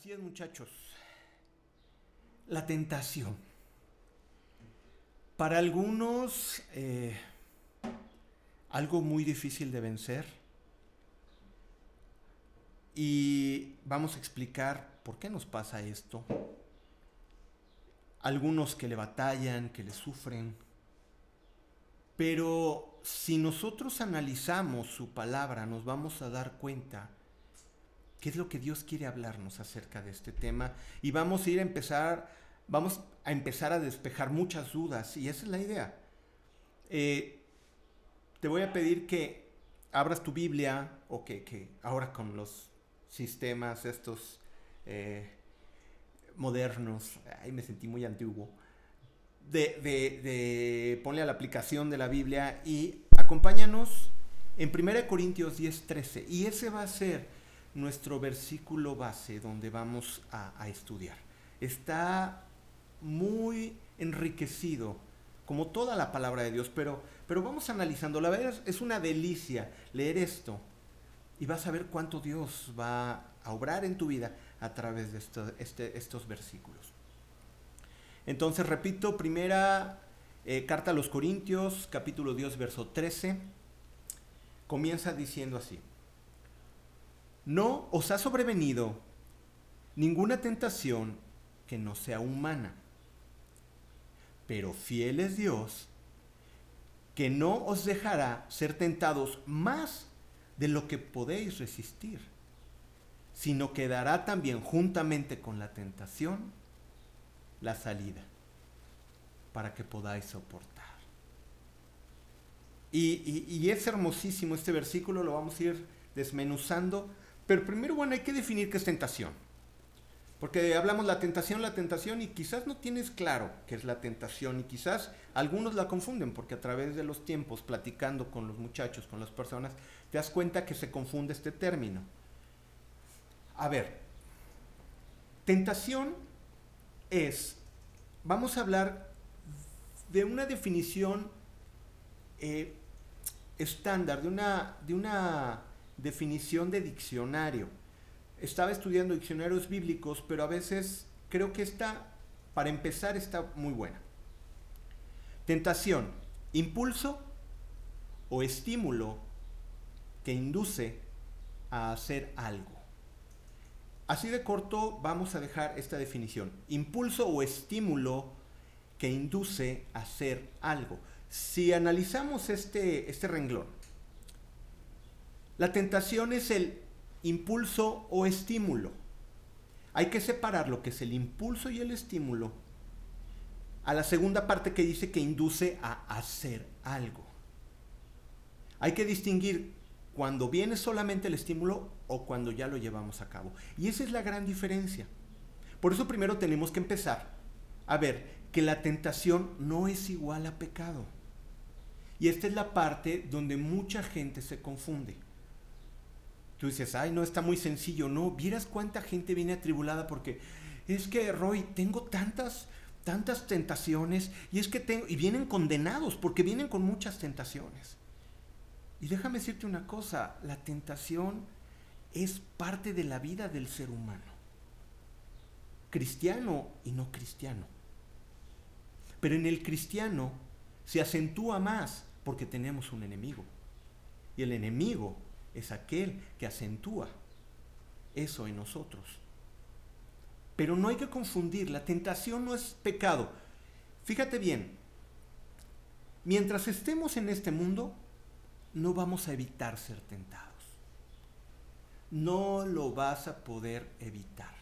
Así es, muchachos. La tentación. Para algunos, algo muy difícil de vencer. Y vamos a explicar por qué nos pasa esto. Algunos que le batallan, que le sufren. Pero si nosotros analizamos su palabra, nos vamos a dar cuenta qué es lo que Dios quiere hablarnos acerca de este tema. Y vamos a empezar a despejar muchas dudas. Y esa es la idea. Te voy a pedir que abras tu Biblia, o que ahora con los sistemas estos modernos, ahí me sentí muy antiguo, ponle a la aplicación de la Biblia y acompáñanos en 1 Corintios 10:13, y ese va a ser nuestro versículo base donde vamos a estudiar. Está muy enriquecido como toda la palabra de Dios, pero vamos analizando. La verdad es una delicia leer esto y vas a ver cuánto Dios va a obrar en tu vida a través de estos versículos. Entonces, repito, primera carta a los Corintios, capítulo 10, verso 13, comienza diciendo así: No os ha sobrevenido ninguna tentación que no sea humana, pero fiel es Dios, que no os dejará ser tentados más de lo que podéis resistir, sino que dará también juntamente con la tentación la salida para que podáis soportar. Y es hermosísimo este versículo, lo vamos a ir desmenuzando, pero primero, bueno, hay que definir qué es tentación, porque hablamos la tentación, y quizás no tienes claro qué es la tentación, y quizás algunos la confunden, porque a través de los tiempos, platicando con los muchachos, con las personas, te das cuenta que se confunde este término. A ver, tentación vamos a hablar de una definición estándar, de una definición de diccionario. Estaba estudiando diccionarios bíblicos, pero a veces creo que para empezar, está muy buena. Tentación: impulso o estímulo que induce a hacer algo. Así de corto vamos a dejar esta definición: impulso o estímulo que induce a hacer algo. Si analizamos este renglón, la tentación es el impulso o estímulo. Hay que separar lo que es el impulso y el estímulo a la segunda parte, que dice que induce a hacer algo. Hay que distinguir cuando viene solamente el estímulo o cuando ya lo llevamos a cabo. Y esa es la gran diferencia. Por eso primero tenemos que empezar a ver que la tentación no es igual a pecado. Y esta es la parte donde mucha gente se confunde. Tú dices, ay, no, está muy sencillo. No, vieras cuánta gente viene atribulada porque es que, Roy, tengo tantas tentaciones, y vienen condenados porque vienen con muchas tentaciones. Y déjame decirte una cosa, la tentación es parte de la vida del ser humano, cristiano y no cristiano. Pero en el cristiano se acentúa más porque tenemos un enemigo. Y el enemigo es aquel que acentúa eso en nosotros. Pero no hay que confundir, la tentación no es pecado. Fíjate bien, mientras estemos en este mundo, no vamos a evitar ser tentados. No lo vas a poder evitar.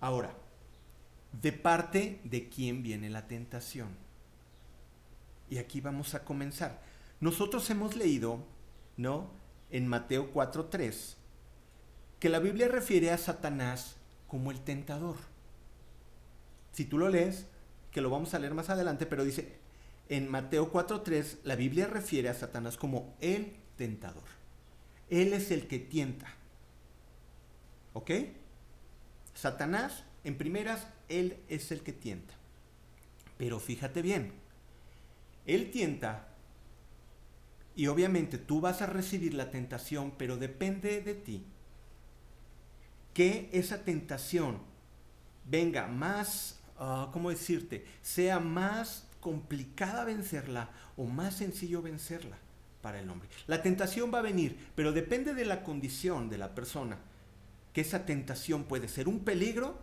Ahora, ¿de parte de quién viene la tentación? Y aquí vamos a comenzar. Nosotros hemos leído, ¿no?, en Mateo 4:3, que la Biblia refiere a Satanás como el tentador. Si tú lo lees, que lo vamos a leer más adelante, pero dice, en Mateo 4:3, la Biblia refiere a Satanás como el tentador. Él es el que tienta. ¿Ok? Satanás, en primeras, él es el que tienta. Pero fíjate bien, él tienta y obviamente tú vas a recibir la tentación, pero depende de ti que esa tentación venga más, ¿cómo decirte? Sea más complicada vencerla o más sencillo vencerla para el hombre. La tentación va a venir, pero depende de la condición de la persona, que esa tentación puede ser un peligro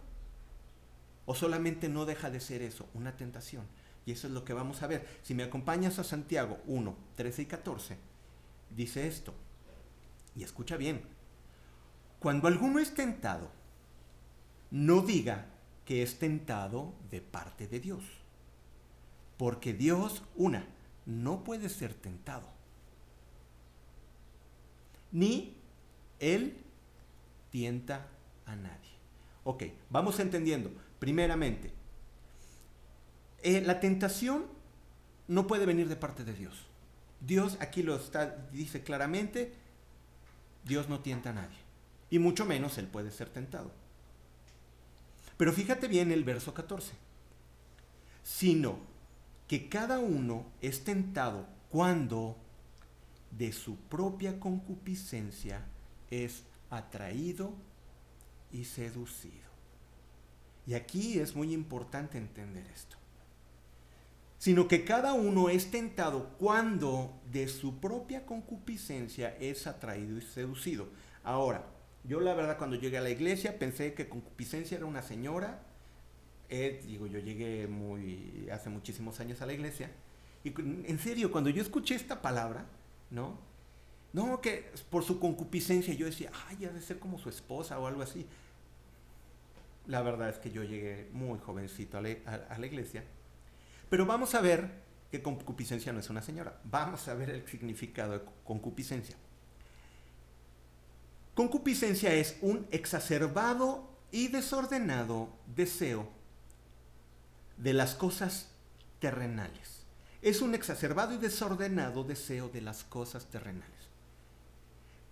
o solamente no deja de ser eso, una tentación. Y eso es lo que vamos a ver. Si me acompañas a Santiago 1, 13 y 14, dice esto, y escucha bien. Cuando alguno es tentado, no diga que es tentado de parte de Dios, porque Dios, no puede ser tentado, ni Él tienta a nadie. Ok, vamos entendiendo. Primeramente, la tentación no puede venir de parte de Dios. Dios aquí dice claramente, Dios no tienta a nadie, y mucho menos Él puede ser tentado. Pero fíjate bien el verso 14. Sino que cada uno es tentado cuando de su propia concupiscencia es atraído y seducido. Y aquí es muy importante entender esto. Sino que cada uno es tentado cuando de su propia concupiscencia es atraído y seducido. Ahora, yo la verdad cuando llegué a la iglesia pensé que concupiscencia era una señora. Yo llegué hace muchísimos años a la iglesia. Y en serio, cuando yo escuché esta palabra, no, que por su concupiscencia, yo decía, ya debe ser como su esposa o algo así. La verdad es que yo llegué muy jovencito a la iglesia. Pero vamos a ver que concupiscencia no es una señora. Vamos a ver el significado de concupiscencia. Concupiscencia es un exacerbado y desordenado deseo de las cosas terrenales. Es un exacerbado y desordenado deseo de las cosas terrenales.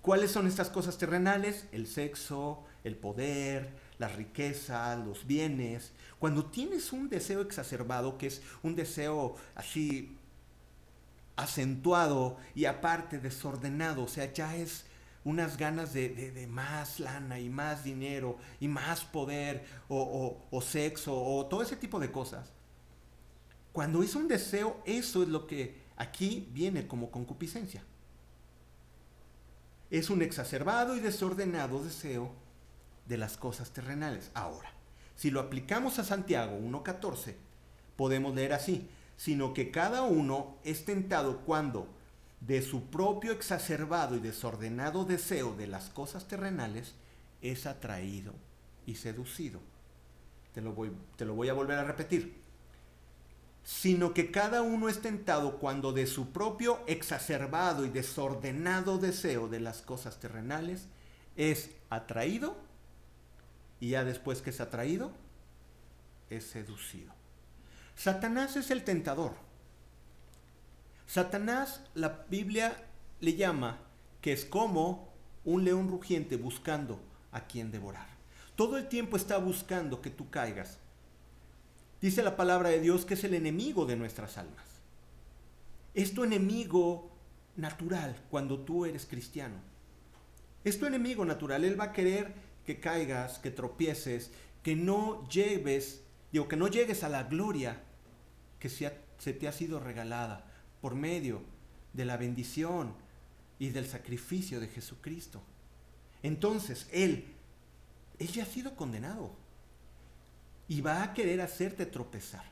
¿Cuáles son estas cosas terrenales? El sexo, el poder, la riqueza, los bienes. Cuando tienes un deseo exacerbado, que es un deseo así acentuado y aparte desordenado, o sea, ya es unas ganas de más lana y más dinero y más poder o sexo o todo ese tipo de cosas. Cuando es un deseo, eso es lo que aquí viene como concupiscencia. Es un exacerbado y desordenado deseo de las cosas terrenales. Ahora, si lo aplicamos a Santiago 1.14, podemos leer así, sino que cada uno es tentado cuando de su propio exacerbado y desordenado deseo de las cosas terrenales es atraído y seducido. Te lo voy a volver a repetir. Sino que cada uno es tentado cuando de su propio exacerbado y desordenado deseo de las cosas terrenales es atraído, y ya después que es atraído, es seducido. Satanás es el tentador. Satanás, la Biblia le llama que es como un león rugiente buscando a quien devorar. Todo el tiempo está buscando que tú caigas. Dice la palabra de Dios que es el enemigo de nuestras almas. Es tu enemigo natural cuando tú eres cristiano. Es tu enemigo natural. Él va a querer que caigas, que tropieces, que no llegues a la gloria que se te ha sido regalada por medio de la bendición y del sacrificio de Jesucristo. Entonces, Él ya ha sido condenado. Y va a querer hacerte tropezar.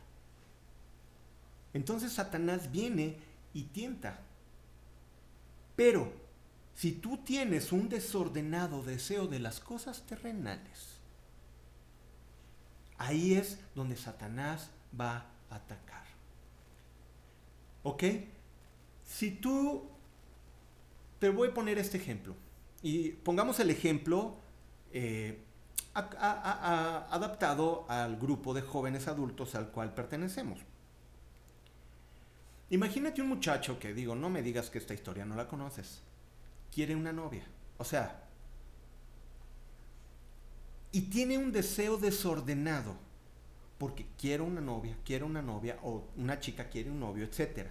Entonces Satanás viene y tienta. Pero si tú tienes un desordenado deseo de las cosas terrenales, ahí es donde Satanás va a atacar. ¿Ok? Si tú... Te voy a poner este ejemplo. Y pongamos el ejemplo... adaptado al grupo de jóvenes adultos al cual pertenecemos. Imagínate un muchacho que, no me digas que esta historia no la conoces, quiere una novia, y tiene un deseo desordenado, porque quiere una novia, o una chica quiere un novio, etc.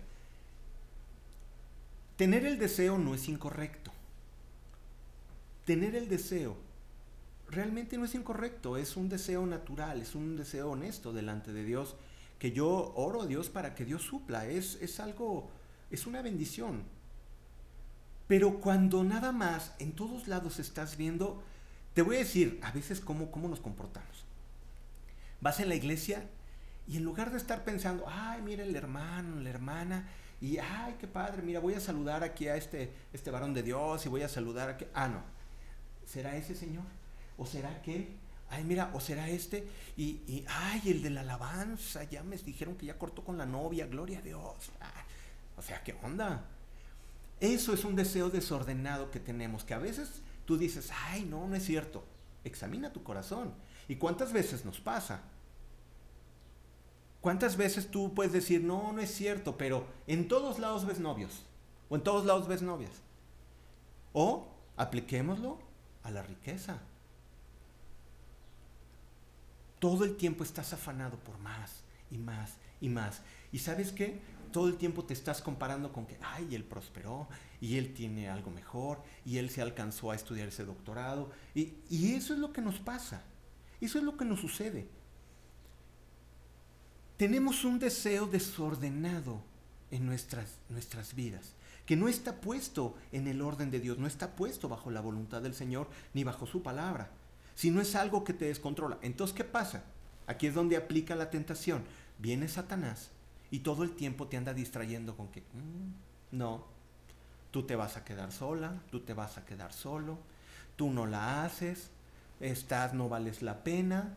Tener el deseo no es incorrecto. Tener el deseo realmente no es incorrecto, es un deseo natural, es un deseo honesto delante de Dios, que yo oro a Dios para que Dios supla, es algo, es una bendición. Pero cuando nada más en todos lados estás viendo, te voy a decir a veces cómo nos comportamos. Vas en la iglesia y en lugar de estar pensando, ay, mira el hermano, la hermana, y ay, qué padre, mira, voy a saludar aquí a este varón de Dios y voy a saludar aquí, no, ¿será ese señor? ¿O será aquel? Ay, mira, ¿o será este? Y ay, el de la alabanza, ya me dijeron que ya cortó con la novia, gloria a Dios. O sea, ¿qué onda? Eso es un deseo desordenado que tenemos, que a veces tú dices, ay, no, no es cierto. Examina tu corazón. ¿Y cuántas veces nos pasa? ¿Cuántas veces tú puedes decir, no, no es cierto, pero en todos lados ves novios? O en todos lados ves novias. O apliquémoslo a la riqueza. Todo el tiempo estás afanado por más y más y más. ¿Y sabes qué? Todo el tiempo te estás comparando con que, ay, él prosperó, y él tiene algo mejor, y él se alcanzó a estudiar ese doctorado. Y eso es lo que nos pasa. Eso es lo que nos sucede. Tenemos un deseo desordenado en nuestras vidas, que no está puesto en el orden de Dios, no está puesto bajo la voluntad del Señor ni bajo su palabra, sino es algo que te descontrola. Entonces, ¿qué pasa? Aquí es donde aplica la tentación. Viene Satanás y todo el tiempo te anda distrayendo con que, no, tú te vas a quedar sola, tú te vas a quedar solo, tú no la haces, no vales la pena.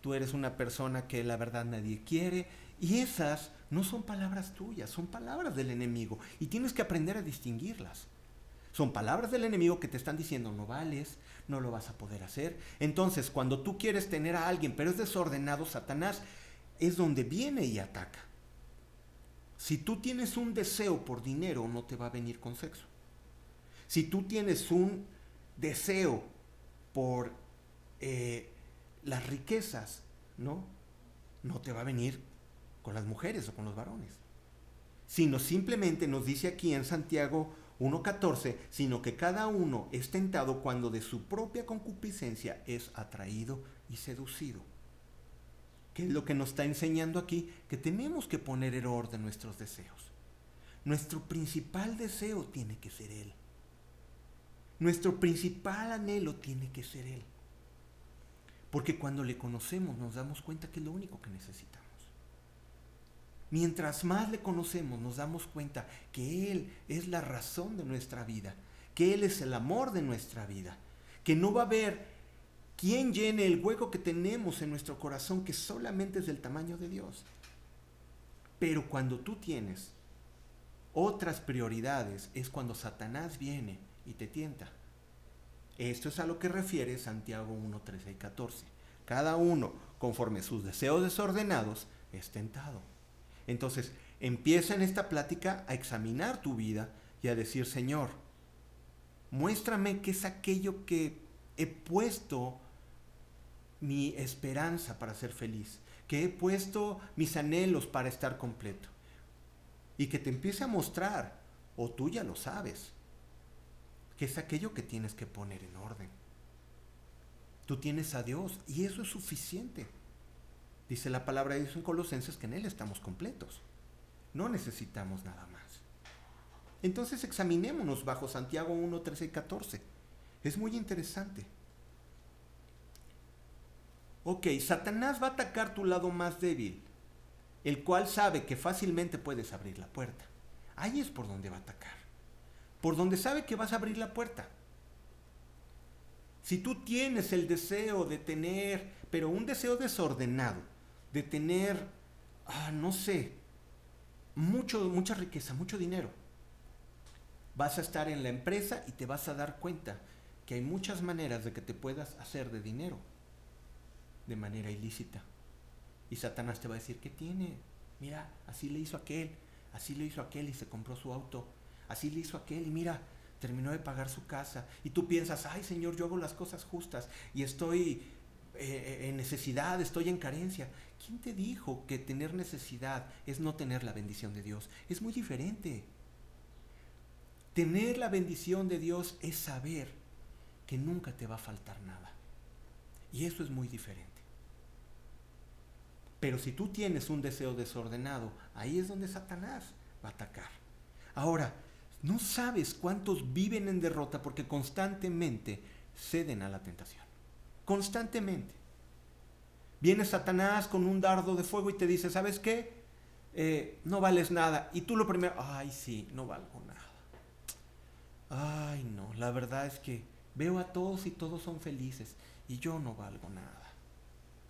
Tú eres una persona que la verdad nadie quiere, y esas no son palabras tuyas, son palabras del enemigo, y tienes que aprender a distinguirlas. Son palabras del enemigo que te están diciendo, no vales, no lo vas a poder hacer. Entonces, cuando tú quieres tener a alguien, pero es desordenado, Satanás es donde viene y ataca. Si tú tienes un deseo por dinero, no te va a venir con sexo. Si tú tienes un deseo por las riquezas, no te va a venir con las mujeres o con los varones, sino simplemente nos dice aquí en Santiago 1:14, sino que cada uno es tentado cuando de su propia concupiscencia es atraído y seducido. ¿Qué es lo que nos está enseñando aquí? Que tenemos que poner en orden nuestros deseos. Nuestro principal deseo tiene que ser Él. Nuestro principal anhelo tiene que ser Él. Porque cuando le conocemos nos damos cuenta que es lo único que necesitamos. Mientras más le conocemos nos damos cuenta que Él es la razón de nuestra vida, que Él es el amor de nuestra vida, que no va a haber quien llene el hueco que tenemos en nuestro corazón, que solamente es del tamaño de Dios. Pero cuando tú tienes otras prioridades es cuando Satanás viene y te tienta. Esto es a lo que refiere Santiago 1:13-14. Cada uno, conforme sus deseos desordenados, es tentado. Entonces, empieza en esta plática a examinar tu vida y a decir, Señor, muéstrame qué es aquello que he puesto mi esperanza para ser feliz, que he puesto mis anhelos para estar completo. Y que te empiece a mostrar, o tú ya lo sabes, que es aquello que tienes que poner en orden. Tú tienes a Dios y eso es suficiente. Dice la palabra de Dios en Colosenses que en Él estamos completos. No necesitamos nada más. Entonces examinémonos bajo Santiago 1:13-14. Es muy interesante. Ok, Satanás va a atacar tu lado más débil, el cual sabe que fácilmente puedes abrir la puerta. Ahí es por donde va a atacar. Por donde sabe que vas a abrir la puerta. Si tú tienes el deseo de tener, pero un deseo desordenado, de tener, mucha riqueza, mucho dinero, vas a estar en la empresa y te vas a dar cuenta que hay muchas maneras de que te puedas hacer de dinero de manera ilícita. Y Satanás te va a decir, ¿qué tiene? Mira, así le hizo aquel y se compró su auto. Así le hizo aquel y mira, terminó de pagar su casa. Y tú piensas, ay Señor, yo hago las cosas justas y estoy en necesidad, estoy en carencia. ¿Quién te dijo que tener necesidad es no tener la bendición de Dios? Es muy diferente. Tener la bendición de Dios es saber que nunca te va a faltar nada. Y eso es muy diferente. Pero si tú tienes un deseo desordenado, ahí es donde Satanás va a atacar. Ahora, no sabes cuántos viven en derrota porque constantemente ceden a la tentación. Constantemente. Viene Satanás con un dardo de fuego y te dice, ¿sabes qué? No vales nada. Y tú lo primero, ay sí, no valgo nada. Ay no, la verdad es que veo a todos y todos son felices y yo no valgo nada.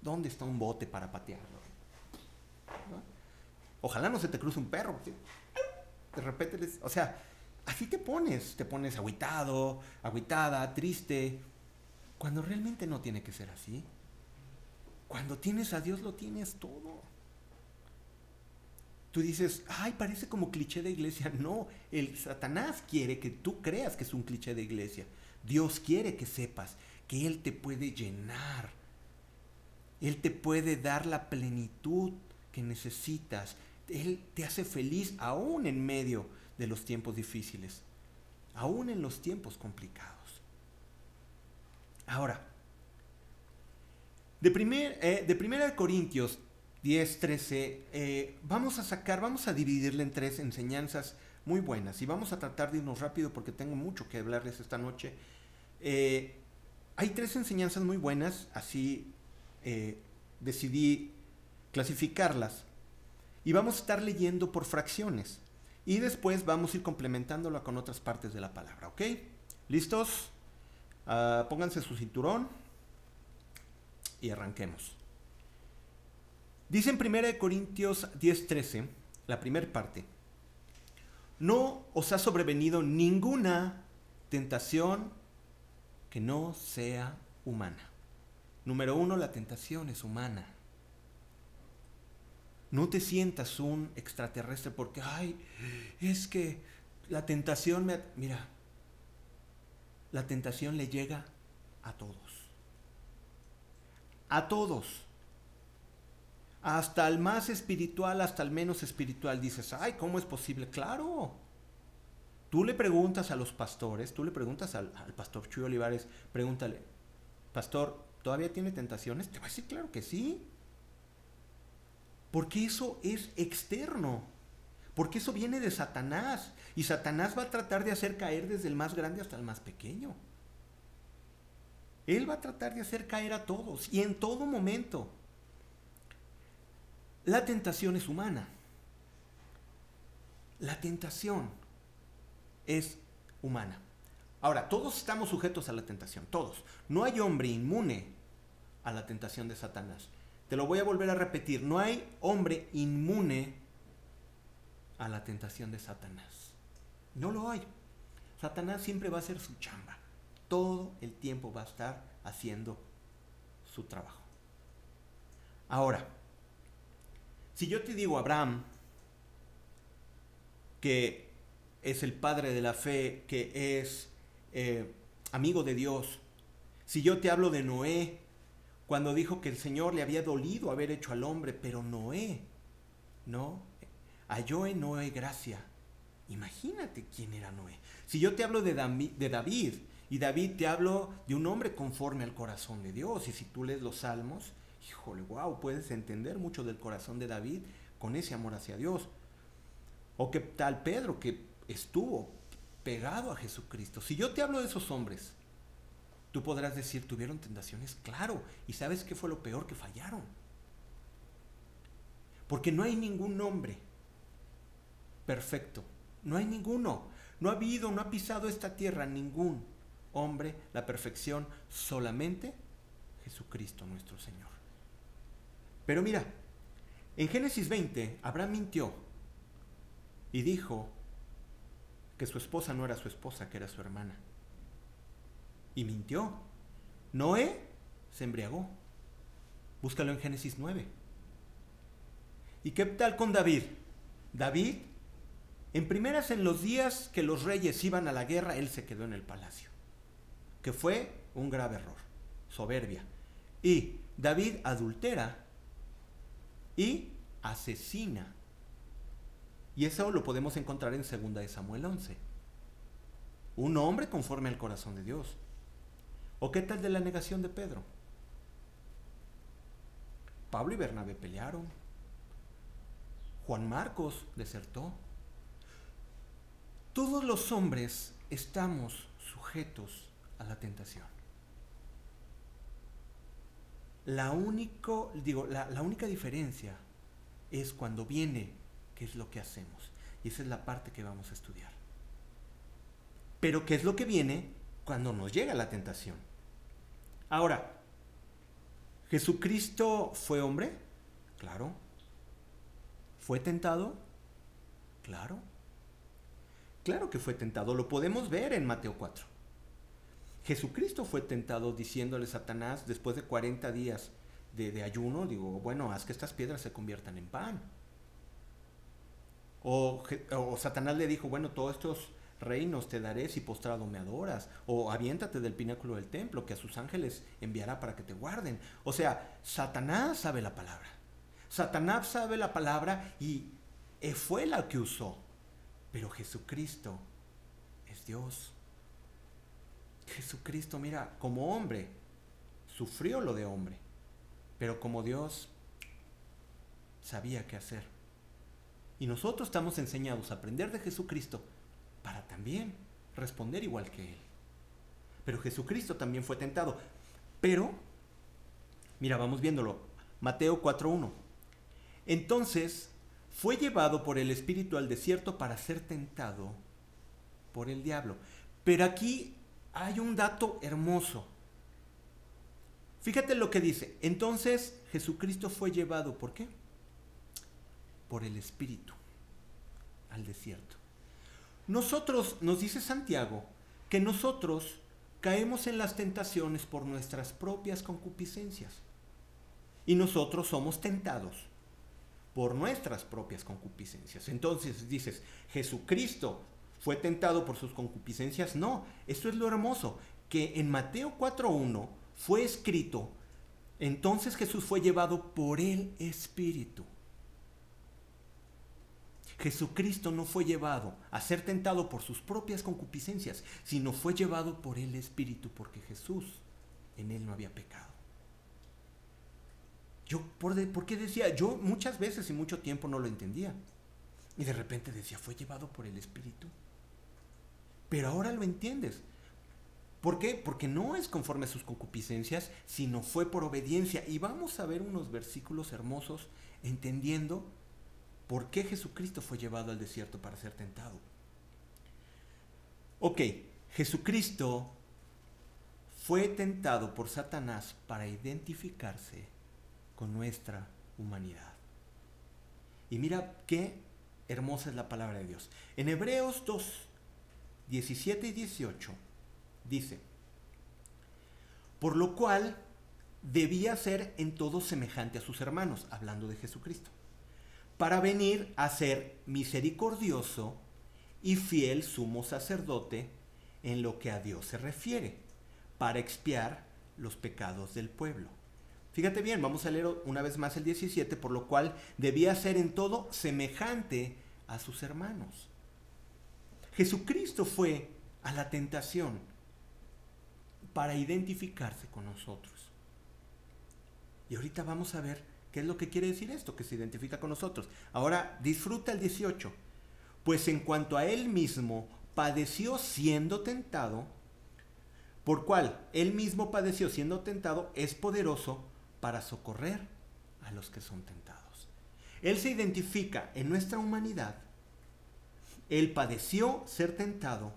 ¿Dónde está un bote para patearlo? ¿No? Ojalá no se te cruce un perro. ¿Sí? De repente, o sea, así te pones agüitado, agüitada, triste, cuando realmente no tiene que ser así. Cuando tienes a Dios lo tienes todo. Tú dices, ay, parece como cliché de iglesia. No, el Satanás quiere que tú creas que es un cliché de iglesia. Dios quiere que sepas que Él te puede llenar. Él te puede dar la plenitud que necesitas. Él te hace feliz aún en medio de los tiempos difíciles, aún en los tiempos complicados. Ahora, de 1 Corintios 10:13, vamos a dividirle en tres enseñanzas muy buenas y vamos a tratar de irnos rápido porque tengo mucho que hablarles esta noche. Hay tres enseñanzas muy buenas, así decidí clasificarlas y vamos a estar leyendo por fracciones y después vamos a ir complementándola con otras partes de la palabra, ¿ok? ¿Listos? Pónganse su cinturón y arranquemos. Dice en 1 Corintios 10:13, la primera parte: no os ha sobrevenido ninguna tentación que no sea humana. Número uno, la tentación es humana. No te sientas un extraterrestre porque, ay, es que la tentación me... Mira, la tentación le llega a todos. A todos. Hasta al más espiritual, hasta al menos espiritual. Dices, ay, ¿cómo es posible? Claro. Tú le preguntas a los pastores, tú le preguntas al pastor Chuy Olivares, pregúntale, pastor, ¿todavía tiene tentaciones? Te va a decir, claro que sí. Porque eso es externo. Porque eso viene de Satanás. Y Satanás va a tratar de hacer caer desde el más grande hasta el más pequeño. Él va a tratar de hacer caer a todos y en todo momento. La tentación es humana. La tentación es humana. Ahora, todos estamos sujetos a la tentación, todos. No hay hombre inmune a la tentación de Satanás. Te lo voy a volver a repetir, no hay hombre inmune a la tentación de Satanás. No lo hay. Satanás siempre va a hacer su chamba. Todo el tiempo va a estar haciendo su trabajo. Ahora, si yo te digo, Abraham, que es el padre de la fe, que es... amigo de Dios, si yo te hablo de Noé, cuando dijo que el Señor le había dolido haber hecho al hombre, pero Noé, ¿no? Halló en Noé gracia. Imagínate quién era Noé. Si yo te hablo de David, y David te hablo de un hombre conforme al corazón de Dios, y si tú lees los Salmos, híjole, wow, puedes entender mucho del corazón de David con ese amor hacia Dios. O qué tal Pedro, que estuvo pegado a Jesucristo. Si yo te hablo de esos hombres, tú podrás decir, ¿tuvieron tentaciones? Claro. ¿Y sabes qué fue lo peor? Que fallaron. Porque no hay ningún hombre perfecto. No hay ninguno. No ha habido, no ha pisado esta tierra ningún hombre la perfección, solamente Jesucristo nuestro Señor. Pero mira, en Génesis 20, Abraham mintió y dijo que su esposa no era su esposa, que era su hermana. Y mintió. Noé se embriagó. Búscalo en Génesis 9. ¿Y qué tal con David? David, en primeras, en los días que los reyes iban a la guerra, él se quedó en el palacio. Que fue un grave error. Soberbia. Y David adultera y asesina. Y eso lo podemos encontrar en 2 Samuel 11. Un hombre conforme al corazón de Dios. ¿O qué tal de la negación de Pedro? Pablo y Bernabé pelearon. Juan Marcos desertó. Todos los hombres estamos sujetos a la tentación. La única diferencia es cuando viene, qué es lo que hacemos. Y esa es la parte que vamos a estudiar. Pero qué es lo que viene cuando nos llega la tentación. Ahora, ¿Jesucristo fue hombre? Claro. ¿Fue tentado? Claro. Claro que fue tentado. Lo podemos ver en Mateo 4. Jesucristo fue tentado diciéndole a Satanás, después de 40 días de ayuno, bueno, haz que estas piedras se conviertan en pan. O Satanás le dijo, bueno, todos estos reinos te daré si postrado me adoras, o aviéntate del pináculo del templo que a sus ángeles enviará para que te guarden. O sea, Satanás sabe la palabra. Satanás sabe la palabra y fue la que usó. Pero Jesucristo es Dios. Jesucristo, mira, como hombre, sufrió lo de hombre, pero como Dios sabía qué hacer. Y nosotros estamos enseñados a aprender de Jesucristo para también responder igual que Él. Pero Jesucristo también fue tentado. Pero, mira, vamos viéndolo. Mateo 4:1. Entonces fue llevado por el Espíritu al desierto para ser tentado por el diablo. Pero aquí hay un dato hermoso. Fíjate lo que dice. Entonces Jesucristo fue llevado, ¿por qué? Por el Espíritu al desierto. Nosotros, nos dice Santiago, que nosotros caemos en las tentaciones por nuestras propias concupiscencias. Y nosotros somos tentados por nuestras propias concupiscencias. Entonces dices, ¿Jesucristo fue tentado por sus concupiscencias? No, esto es lo hermoso, que en Mateo 4:1 fue escrito, entonces Jesús fue llevado por el Espíritu. Jesucristo no fue llevado a ser tentado por sus propias concupiscencias, sino fue llevado por el Espíritu, porque Jesús en él no había pecado. ¿Por qué decía? Yo muchas veces y mucho tiempo no lo entendía. Y de repente decía, fue llevado por el Espíritu. Pero ahora lo entiendes. ¿Por qué? Porque no es conforme a sus concupiscencias, sino fue por obediencia. Y vamos a ver unos versículos hermosos entendiendo por qué Jesucristo fue llevado al desierto para ser tentado. Ok, Jesucristo fue tentado por Satanás para identificarse con nuestra humanidad. Y mira qué hermosa es la palabra de Dios. En Hebreos 2:17-18 dice, por lo cual debía ser en todo semejante a sus hermanos, hablando de Jesucristo, para venir a ser misericordioso y fiel sumo sacerdote en lo que a Dios se refiere, para expiar los pecados del pueblo. Fíjate bien, vamos a leer una vez más el 17, por lo cual debía ser en todo semejante a sus hermanos. Jesucristo fue a la tentación para identificarse con nosotros. Y ahorita vamos a ver qué es lo que quiere decir esto, que se identifica con nosotros. Ahora disfruta el 18. Pues en cuanto a él mismo padeció siendo tentado, por cual él mismo padeció siendo tentado, es poderoso para socorrer a los que son tentados. Él se identifica en nuestra humanidad. Él padeció ser tentado.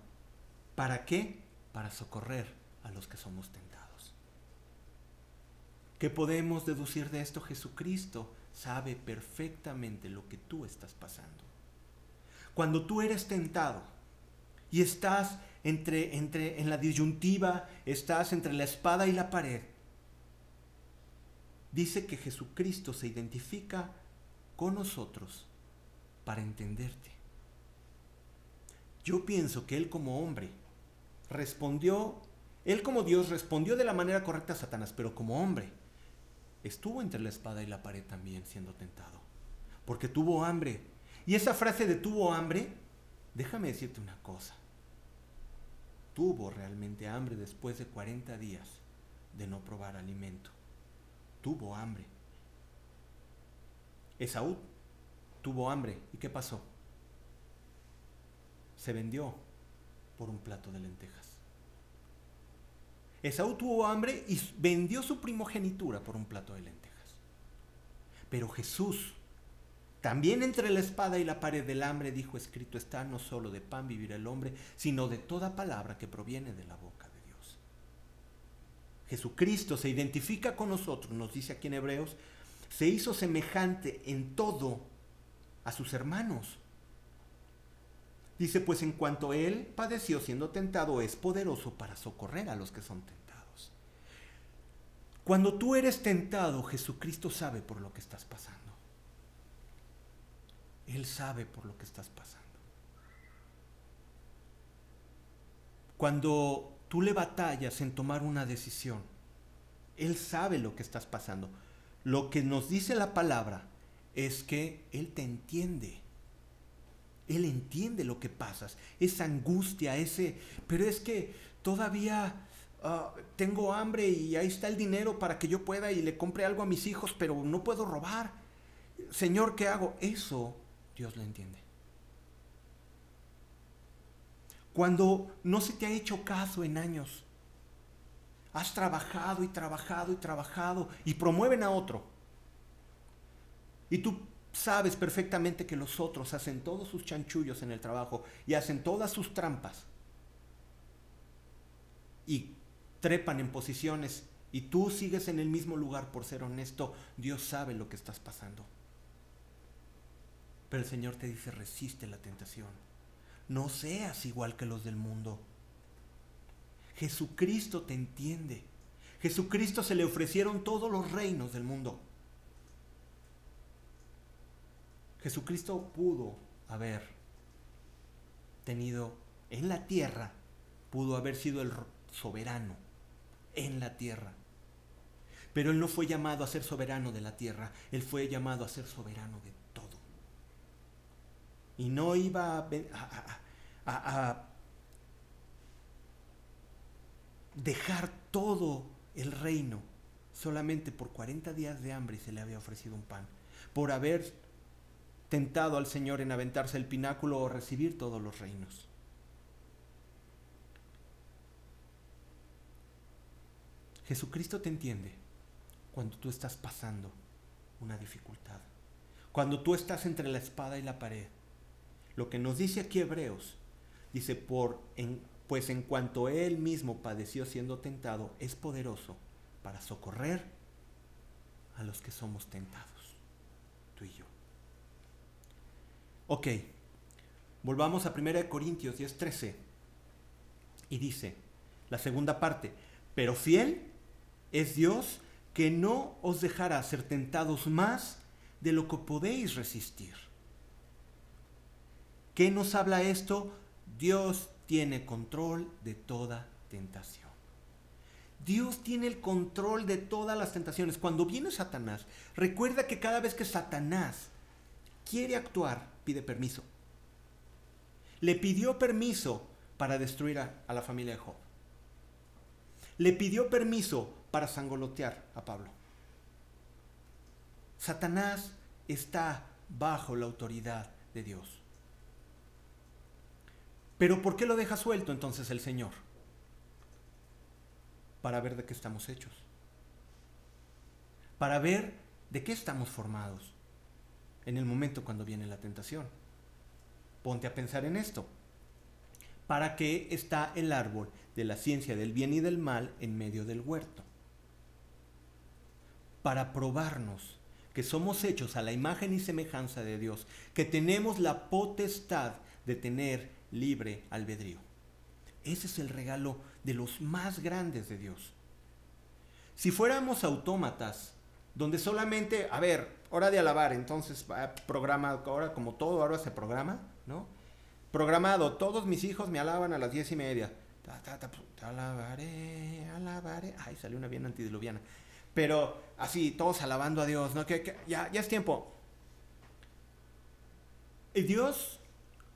¿Para qué? Para socorrer a los que somos tentados. ¿Qué podemos deducir de esto? Jesucristo sabe perfectamente lo que tú estás pasando. Cuando tú eres tentado y estás en la disyuntiva, estás entre la espada y la pared, dice que Jesucristo se identifica con nosotros para entenderte. Yo pienso que Él como hombre respondió, Él como Dios respondió de la manera correcta a Satanás, pero como hombre estuvo entre la espada y la pared también siendo tentado, porque tuvo hambre. Y esa frase de tuvo hambre, déjame decirte una cosa, tuvo realmente hambre después de 40 días de no probar alimento. Tuvo hambre. Esaú tuvo hambre. ¿Y qué pasó? Se vendió por un plato de lentejas. Esaú tuvo hambre y vendió su primogenitura por un plato de lentejas. Pero Jesús, también entre la espada y la pared del hambre, dijo: escrito está, no solo de pan vivirá el hombre, sino de toda palabra que proviene de la boca de Dios. Jesucristo se identifica con nosotros, nos dice aquí en Hebreos, se hizo semejante en todo a sus hermanos. Dice, pues en cuanto él padeció siendo tentado, es poderoso para socorrer a los que son tentados. Cuando tú eres tentado, Jesucristo sabe por lo que estás pasando. Él sabe por lo que estás pasando. Cuando tú le batallas en tomar una decisión, Él sabe lo que estás pasando. Lo que nos dice la palabra es que Él te entiende. Él entiende lo que pasas, esa angustia, pero es que todavía tengo hambre y ahí está el dinero para que yo pueda y le compre algo a mis hijos, pero no puedo robar. Señor, ¿qué hago? Eso Dios lo entiende. Cuando no se te ha hecho caso en años, has trabajado y trabajado y trabajado y promueven a otro. Y tú sabes perfectamente que los otros hacen todos sus chanchullos en el trabajo y hacen todas sus trampas. Y trepan en posiciones y tú sigues en el mismo lugar por ser honesto. Dios sabe lo que estás pasando. Pero el Señor te dice: resiste la tentación. No seas igual que los del mundo. Jesucristo te entiende. Jesucristo se le ofrecieron todos los reinos del mundo. Jesucristo pudo haber tenido en la tierra, pudo haber sido el soberano en la tierra. Pero Él no fue llamado a ser soberano de la tierra, Él fue llamado a ser soberano de todo. Y no iba a dejar todo el reino solamente por 40 días de hambre y se le había ofrecido un pan. Por haber tentado al Señor en aventarse el pináculo o recibir todos los reinos. Jesucristo te entiende cuando tú estás pasando una dificultad. Cuando tú estás entre la espada y la pared. Lo que nos dice aquí Hebreos, dice, pues en cuanto Él mismo padeció siendo tentado, es poderoso para socorrer a los que somos tentados, tú y yo. Ok, volvamos a 1 Corintios 10:13 y dice, la segunda parte, pero fiel es Dios que no os dejará ser tentados más de lo que podéis resistir. ¿Qué nos habla esto? Dios tiene control de toda tentación. Dios tiene el control de todas las tentaciones. Cuando viene Satanás, recuerda que cada vez que Satanás quiere actuar, pide permiso. Le pidió permiso para destruir a la familia de Job. Le pidió permiso para sangolotear a Pablo. Satanás está bajo la autoridad de Dios. ¿Pero por qué lo deja suelto entonces el Señor? Para ver de qué estamos hechos. Para ver de qué estamos formados en el momento cuando viene la tentación. Ponte a pensar en esto. ¿Para qué está el árbol de la ciencia del bien y del mal en medio del huerto? Para probarnos que somos hechos a la imagen y semejanza de Dios, que tenemos la potestad de tener libre albedrío. Ese es el regalo de los más grandes de Dios. Si fuéramos autómatas, donde solamente, hora de alabar, entonces programa, ahora como todo, ahora se programa, ¿no? Programado, todos mis hijos me alaban a las 10:30. Te alabaré, alabaré. Ay, salió una bien antidiluviana. Pero así, todos alabando a Dios, ¿no? Que ya es tiempo. Y Dios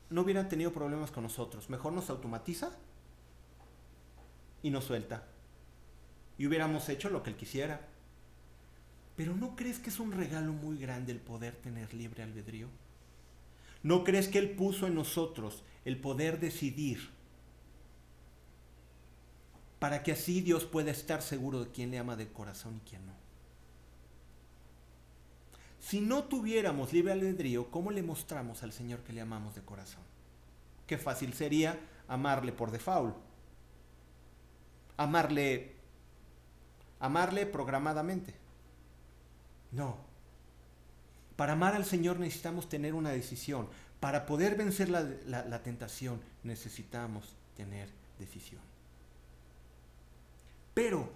no hubieran tenido problemas con nosotros. Mejor nos automatiza y nos suelta. Y hubiéramos hecho lo que Él quisiera. Pero ¿no crees que es un regalo muy grande el poder tener libre albedrío? ¿No crees que Él puso en nosotros el poder decidir para que así Dios pueda estar seguro de quién le ama de corazón y quién no? Si no tuviéramos libre albedrío, ¿cómo le mostramos al Señor que le amamos de corazón? Qué fácil sería amarle por default, amarle programadamente. No. Para amar al Señor necesitamos tener una decisión. Para poder vencer la tentación necesitamos tener decisión. Pero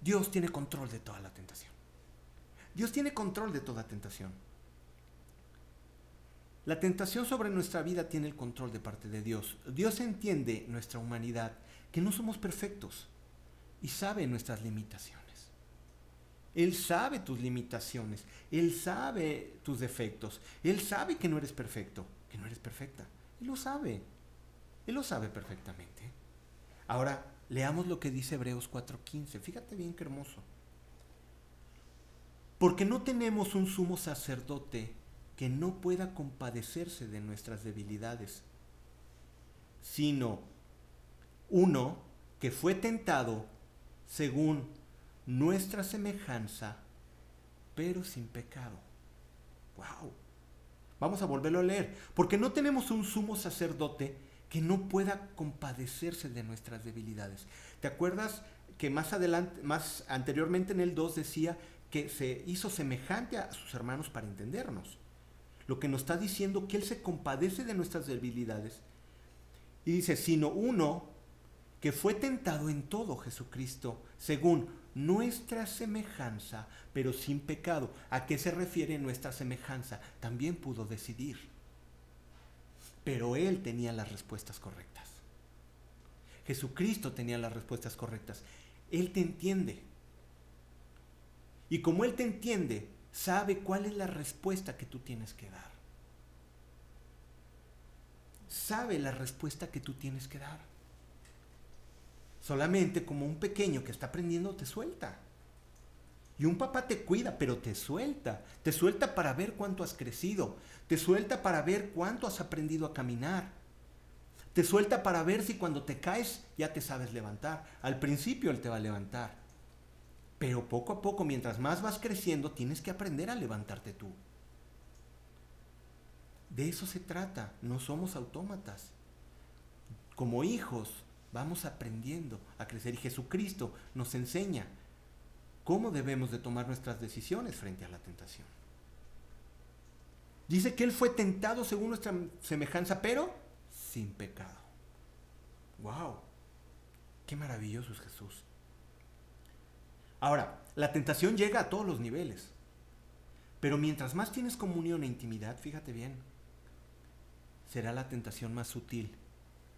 Dios tiene control de toda la tentación. Dios tiene control de toda tentación. La tentación sobre nuestra vida tiene el control de parte de Dios. Dios entiende nuestra humanidad, que no somos perfectos, y sabe nuestras limitaciones. Él sabe tus limitaciones, Él sabe tus defectos, Él sabe que no eres perfecto, que no eres perfecta. Él lo sabe perfectamente. Ahora, leamos lo que dice Hebreos 4:15. Fíjate bien qué hermoso. Porque no tenemos un sumo sacerdote que no pueda compadecerse de nuestras debilidades, sino uno que fue tentado según nuestra semejanza, pero sin pecado. ¡Wow! Vamos a volverlo a leer. Porque no tenemos un sumo sacerdote que no pueda compadecerse de nuestras debilidades. ¿Te acuerdas que más anteriormente en el 2 decía que se hizo semejante a sus hermanos para entendernos? Lo que nos está diciendo que Él se compadece de nuestras debilidades. Y dice, sino uno que fue tentado en todo, Jesucristo, según nuestra semejanza, pero sin pecado. ¿A qué se refiere nuestra semejanza? También pudo decidir. Pero Él tenía las respuestas correctas. Jesucristo tenía las respuestas correctas. Él te entiende. Y como Él te entiende, sabe cuál es la respuesta que tú tienes que dar. Sabe la respuesta que tú tienes que dar. Solamente como un pequeño que está aprendiendo te suelta. Y un papá te cuida, pero te suelta. Te suelta para ver cuánto has crecido. Te suelta para ver cuánto has aprendido a caminar. Te suelta para ver si cuando te caes ya te sabes levantar. Al principio Él te va a levantar. Pero poco a poco, mientras más vas creciendo, tienes que aprender a levantarte tú. De eso se trata. No somos autómatas. Como hijos vamos aprendiendo a crecer. Y Jesucristo nos enseña cómo debemos de tomar nuestras decisiones frente a la tentación. Dice que Él fue tentado según nuestra semejanza, pero sin pecado. ¡Wow! ¡Qué maravilloso es Jesús! Ahora, la tentación llega a todos los niveles. Pero mientras más tienes comunión e intimidad, fíjate bien, será la tentación más sutil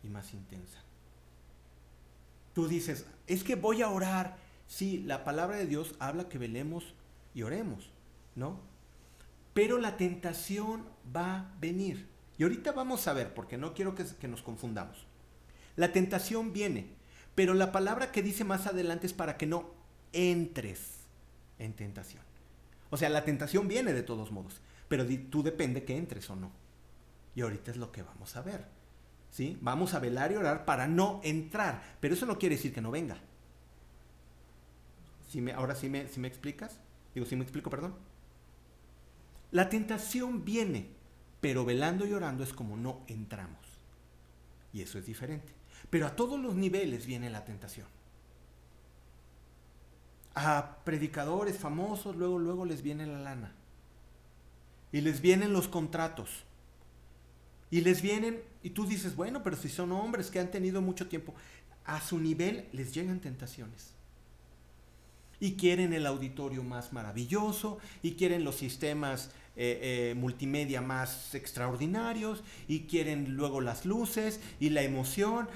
y más intensa. Tú dices, es que voy a orar. Sí, la palabra de Dios habla que velemos y oremos, ¿no? Pero la tentación va a venir. Y ahorita vamos a ver, porque no quiero que nos confundamos. La tentación viene, pero la palabra que dice más adelante es para que no entres en tentación. O sea, la tentación viene de todos modos, pero tú depende que entres o no. Y ahorita es lo que vamos a ver. ¿Sí? Vamos a velar y orar para no entrar, pero eso no quiere decir que no venga. ¿Sí me explico? La tentación viene, pero velando y orando es como no entramos. Y eso es diferente. Pero a todos los niveles viene la tentación. A predicadores famosos luego les viene la lana. Y les vienen los contratos. Y les vienen, y tú dices, bueno, pero si son hombres que han tenido mucho tiempo, a su nivel les llegan tentaciones. Y quieren el auditorio más maravilloso, y quieren los sistemas multimedia más extraordinarios, y quieren luego las luces y la emoción.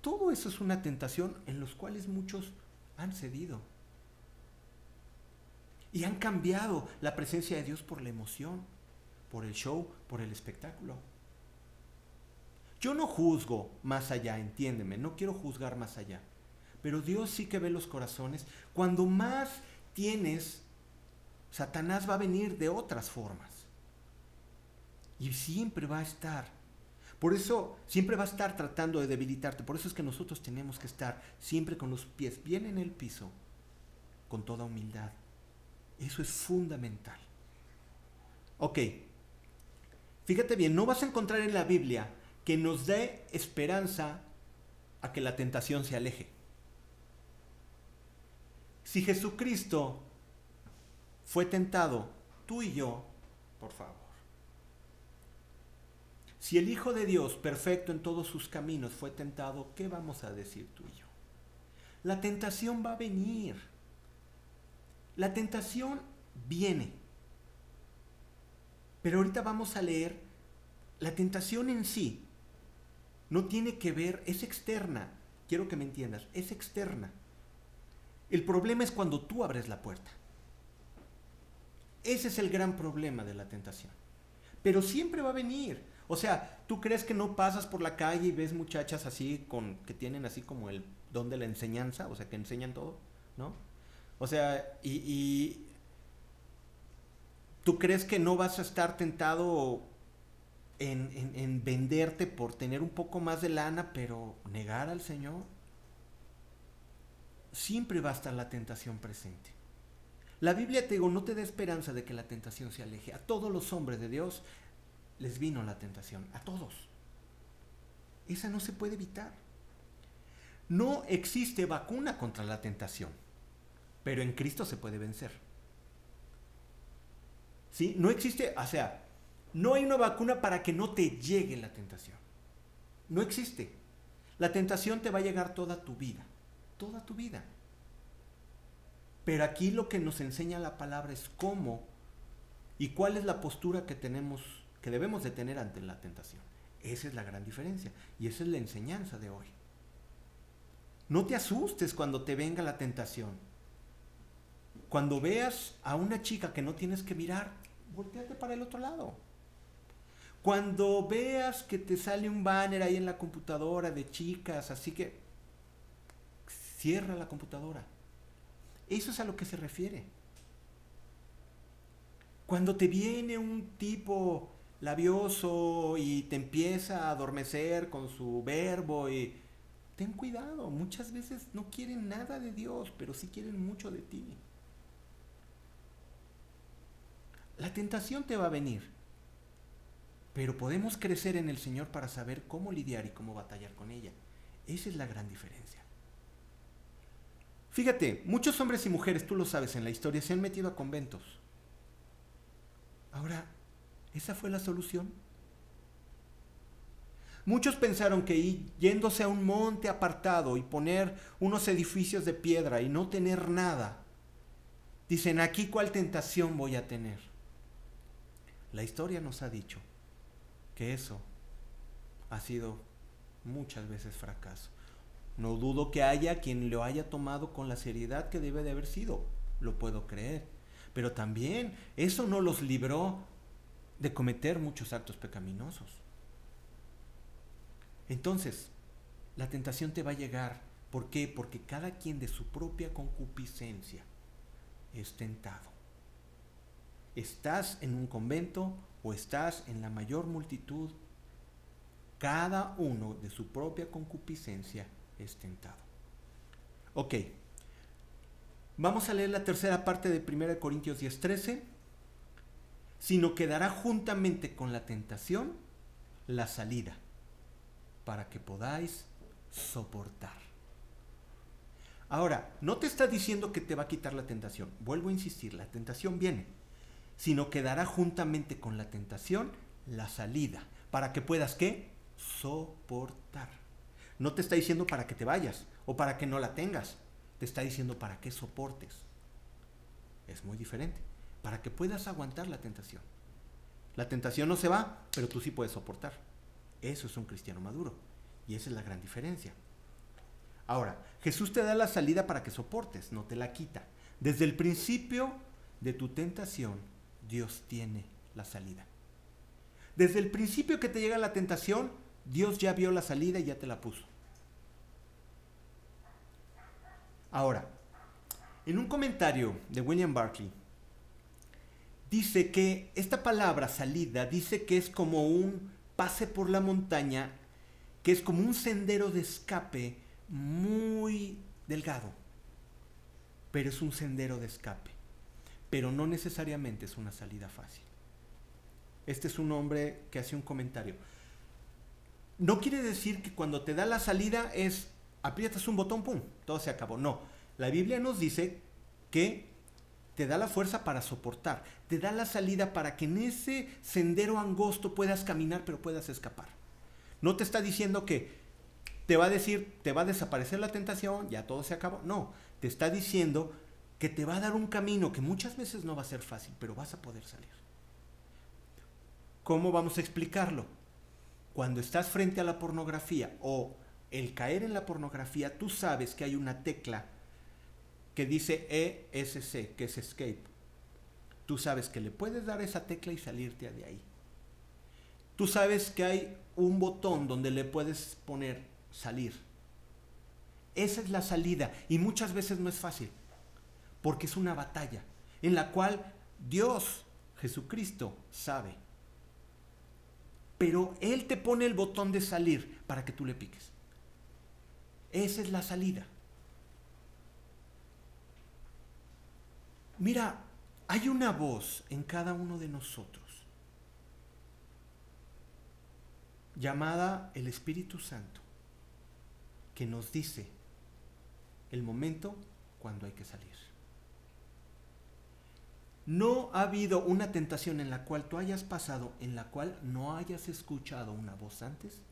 Todo eso es una tentación en los cuales muchos han cedido. Y han cambiado la presencia de Dios por la emoción, por el show, por el espectáculo. Yo no juzgo más allá, entiéndeme, no quiero juzgar más allá. Pero Dios sí que ve los corazones. Cuando más tienes Satanás va a venir de otras formas. Y siempre va a estar. Por eso siempre va a estar tratando de debilitarte. Por eso es que nosotros tenemos que estar siempre con los pies bien en el piso, con toda humildad. Eso es fundamental. Ok, fíjate bien, no vas a encontrar en la Biblia que nos dé esperanza a que la tentación se aleje. Si Jesucristo fue tentado, tú y yo, por favor. Si el Hijo de Dios, perfecto en todos sus caminos, fue tentado, ¿qué vamos a decir tú y yo? La tentación va a venir. La tentación viene. Pero ahorita vamos a leer, la tentación en sí no tiene que ver, es externa. Quiero que me entiendas, es externa. El problema es cuando tú abres la puerta. Ese es el gran problema de la tentación. Pero siempre va a venir. O sea, ¿tú crees que no pasas por la calle y ves muchachas así que tienen así como el don de la enseñanza? O sea, que enseñan todo, ¿no? O sea, y ¿tú crees que no vas a estar tentado en venderte por tener un poco más de lana, pero negar al Señor? Siempre va a estar la tentación presente. La Biblia, te digo, no te da esperanza de que la tentación se aleje. A todos los hombres de Dios les vino la tentación, a todos. Esa no se puede evitar. No existe vacuna contra la tentación, pero en Cristo se puede vencer. ¿Sí? No existe, o sea, no hay una vacuna para que no te llegue la tentación. No existe. La tentación te va a llegar toda tu vida, toda tu vida. Pero aquí lo que nos enseña la palabra es cómo y cuál es la postura que tenemos, que debemos de tener ante la tentación. Esa es la gran diferencia y esa es la enseñanza de hoy. No te asustes cuando te venga la tentación. Cuando veas a una chica que no tienes que mirar, volteate para el otro lado. Cuando veas que te sale un banner ahí en la computadora de chicas, así que cierra la computadora. Eso es a lo que se refiere. Cuando te viene un tipo labioso y te empieza a adormecer con su verbo, y ten cuidado, muchas veces no quieren nada de Dios, pero sí quieren mucho de ti. La tentación te va a venir, pero podemos crecer en el Señor para saber cómo lidiar y cómo batallar con ella. Esa es la gran diferencia. Fíjate, muchos hombres y mujeres, tú lo sabes, en la historia se han metido a conventos. Ahora, ¿esa fue la solución? Muchos pensaron que yéndose a un monte apartado y poner unos edificios de piedra y no tener nada, dicen, ¿aquí cuál tentación voy a tener? La historia nos ha dicho que eso ha sido muchas veces fracaso. No dudo que haya quien lo haya tomado con la seriedad que debe de haber sido, lo puedo creer. Pero también eso no los libró de cometer muchos actos pecaminosos. Entonces, la tentación te va a llegar. ¿Por qué? Porque cada quien de su propia concupiscencia es tentado. Estás en un convento o estás en la mayor multitud, cada uno de su propia concupiscencia es tentado. Ok. Vamos a leer la tercera parte de 1 Corintios 10:13. Sino que dará juntamente con la tentación la salida para que podáis soportar. Ahora, no te está diciendo que te va a quitar la tentación. Vuelvo a insistir, la tentación viene. Sino que dará juntamente con la tentación la salida para que puedas, ¿qué? Soportar. No te está diciendo para que te vayas o para que no la tengas. Te está diciendo para que soportes. Es muy diferente. Para que puedas aguantar la tentación. La tentación no se va, pero tú sí puedes soportar. Eso es un cristiano maduro. Y esa es la gran diferencia. Ahora, Jesús te da la salida para que soportes, no te la quita. Desde el principio de tu tentación, Dios tiene la salida. Desde el principio que te llega la tentación, Dios ya vio la salida y ya te la puso. Ahora, en un comentario de William Barclay, dice que esta palabra salida dice que es como un pase por la montaña, que es como un sendero de escape muy delgado, pero es un sendero de escape, pero no necesariamente es una salida fácil. Este es un hombre que hace un comentario. No quiere decir que cuando te da la salida es aprietas un botón, pum, todo se acabó. No, la Biblia nos dice que te da la fuerza para soportar, te da la salida para que en ese sendero angosto puedas caminar, pero puedas escapar. No te está diciendo que te va a decir, te va a desaparecer la tentación, ya todo se acabó. No, te está diciendo que te va a dar un camino que muchas veces no va a ser fácil, pero vas a poder salir. ¿Cómo vamos a explicarlo? Cuando estás frente a la pornografía o el caer en la pornografía, tú sabes que hay una tecla que dice ESC, que es escape. Tú sabes que le puedes dar esa tecla y salirte de ahí. Tú sabes que hay un botón donde le puedes poner salir. Esa es la salida y muchas veces no es fácil, porque es una batalla en la cual Dios, Jesucristo, sabe. Pero Él te pone el botón de salir para que tú le piques. Esa es la salida. Mira, hay una voz en cada uno de nosotros llamada el Espíritu Santo que nos dice el momento cuando hay que salir. No ha habido una tentación en la cual tú hayas pasado, en la cual no hayas escuchado una voz antes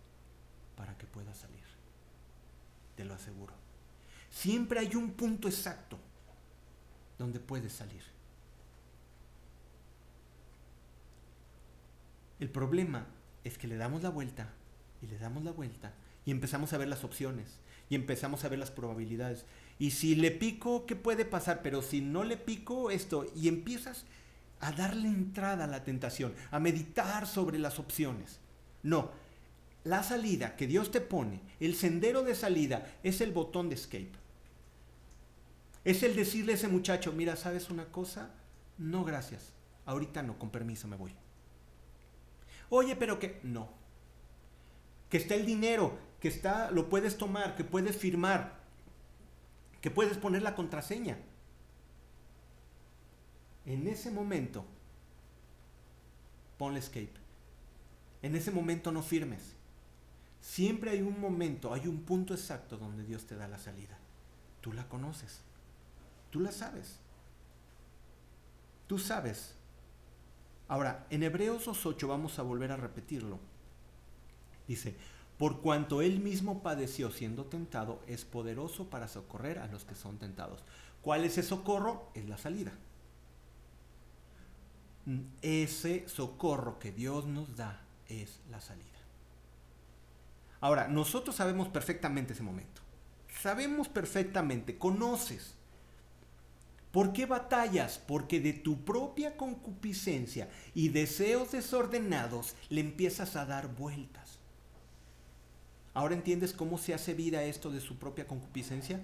para que puedas salir. Te lo aseguro. Siempre hay un punto exacto donde puedes salir. El problema es que le damos la vuelta y le damos la vuelta y empezamos a ver las opciones y empezamos a ver las probabilidades. Y si le pico, ¿qué puede pasar? Pero si no le pico esto, y empiezas a darle entrada a la tentación, a meditar sobre las opciones. No, la salida que Dios te pone, el sendero de salida, es el botón de escape. Es el decirle a ese muchacho, mira, ¿sabes una cosa? No, gracias. Ahorita no, con permiso me voy. Oye, pero que no. Que está el dinero, que está, lo puedes tomar, que puedes firmar, que puedes poner la contraseña. En ese momento, ponle escape. En ese momento no firmes. Siempre hay un momento, hay un punto exacto donde Dios te da la salida. Tú la conoces. Tú la sabes. Tú sabes. Ahora, en Hebreos 2:8 vamos a volver a repetirlo. Dice, por cuanto él mismo padeció siendo tentado, es poderoso para socorrer a los que son tentados. ¿Cuál es ese socorro? Es la salida. Ese socorro que Dios nos da es la salida. Ahora, nosotros sabemos perfectamente ese momento. Sabemos perfectamente, conoces. ¿Por qué batallas? Porque de tu propia concupiscencia y deseos desordenados le empiezas a dar vueltas. ¿Ahora entiendes cómo se hace vida esto de su propia concupiscencia?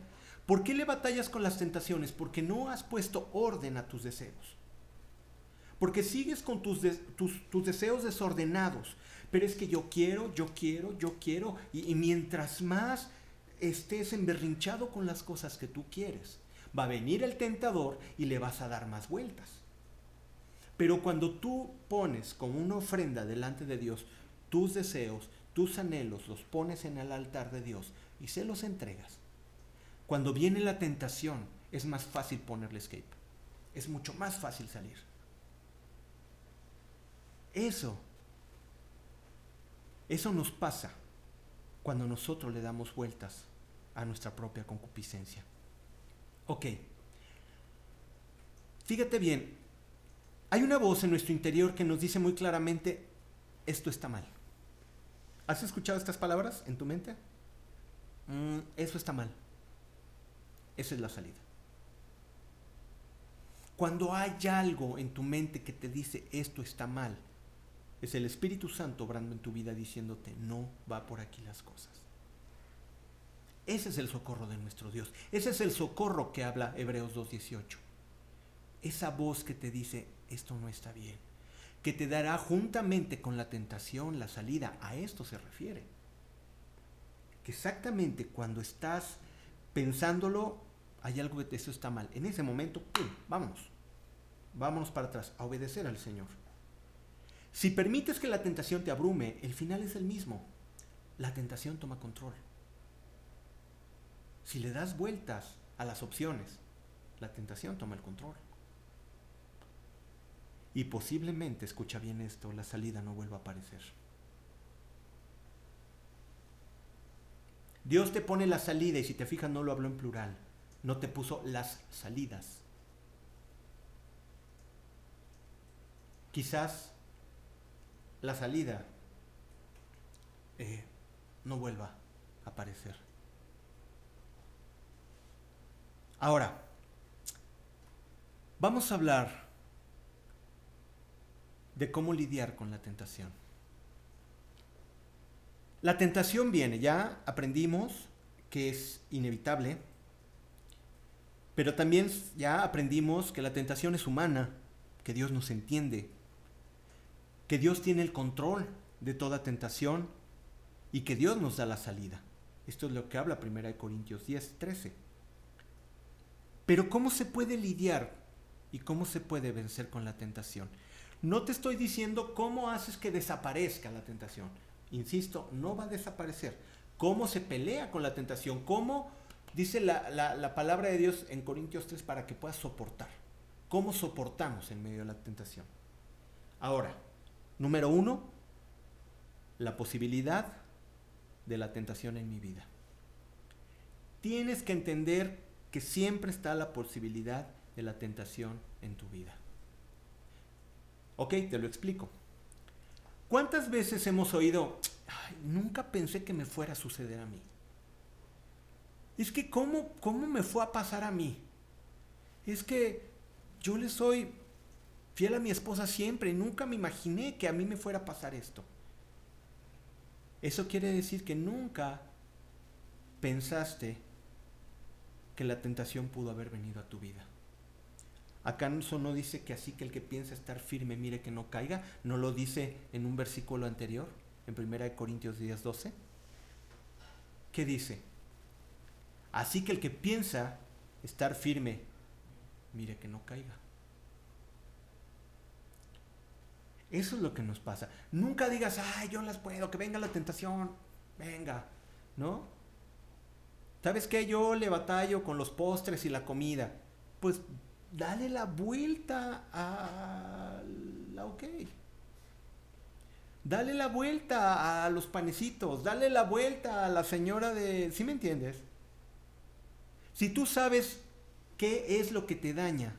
¿Por qué le batallas con las tentaciones? Porque no has puesto orden a tus deseos. Porque sigues con tus deseos desordenados. Pero es que yo quiero. Y mientras más estés emberrinchado con las cosas que tú quieres, va a venir el tentador y le vas a dar más vueltas. Pero cuando tú pones como una ofrenda delante de Dios tus deseos, tus anhelos, los pones en el altar de Dios y se los entregas, cuando viene la tentación es más fácil ponerle escape. Es mucho más fácil salir. Eso nos pasa cuando nosotros le damos vueltas a nuestra propia concupiscencia. Ok, fíjate bien, hay una voz en nuestro interior que nos dice muy claramente, esto está mal. ¿Has escuchado estas palabras en tu mente? Eso está mal. Esa es la salida. Cuando hay algo en tu mente que te dice, esto está mal, es el Espíritu Santo obrando en tu vida diciéndote, no va por aquí las cosas. Ese es el socorro de nuestro Dios. Ese es el socorro que habla Hebreos 2:18. esa voz que te dice esto no está bien, que te dará juntamente con la tentación la salida. A esto se refiere, que exactamente cuando estás pensándolo hay algo que eso está mal, en ese momento ¡pum! vámonos para atrás a obedecer al Señor. Si permites que la tentación te abrume, el final es el mismo. La tentación toma control. Si le das vueltas a las opciones, la tentación toma el control. Y posiblemente, escucha bien esto, la salida no vuelva a aparecer. Dios te pone la salida, y si te fijas no lo habló en plural, no te puso las salidas. Quizás la salida no vuelva a aparecer. Ahora, vamos a hablar de cómo lidiar con la tentación. La tentación viene, ya aprendimos que es inevitable, pero también ya aprendimos que la tentación es humana, que Dios nos entiende, que Dios tiene el control de toda tentación y que Dios nos da la salida. Esto es lo que habla 1 Corintios 10:13. Pero ¿cómo se puede lidiar y cómo se puede vencer con la tentación? No te estoy diciendo cómo haces que desaparezca la tentación. Insisto, no va a desaparecer. ¿Cómo se pelea con la tentación? ¿Cómo dice la palabra de Dios en Corintios 3 para que puedas soportar? ¿Cómo soportamos en medio de la tentación? Ahora, número 1, la posibilidad de la tentación en mi vida. Tienes que entender que siempre está la posibilidad de la tentación en tu vida. Ok, te lo explico. ¿Cuántas veces hemos oído, ay, nunca pensé que me fuera a suceder a mí? Es que ¿cómo me fue a pasar a mí? Es que yo le soy fiel a mi esposa siempre, nunca me imaginé que a mí me fuera a pasar esto. Eso quiere decir que nunca pensaste que la tentación pudo haber venido a tu vida. ¿Acaso no dice que así que el que piensa estar firme, mire que no caiga? ¿No lo dice en un versículo anterior, en 1 Corintios 10:12? ¿Qué dice? Así que el que piensa estar firme, mire que no caiga. Eso es lo que nos pasa. Nunca digas, ay, yo las puedo, que venga la tentación, venga, ¿no? ¿Sabes qué? Yo le batallo con los postres y la comida. Pues dale la vuelta a la ok. Dale la vuelta a los panecitos. Dale la vuelta a la señora de... ¿Sí me entiendes? Si tú sabes qué es lo que te daña,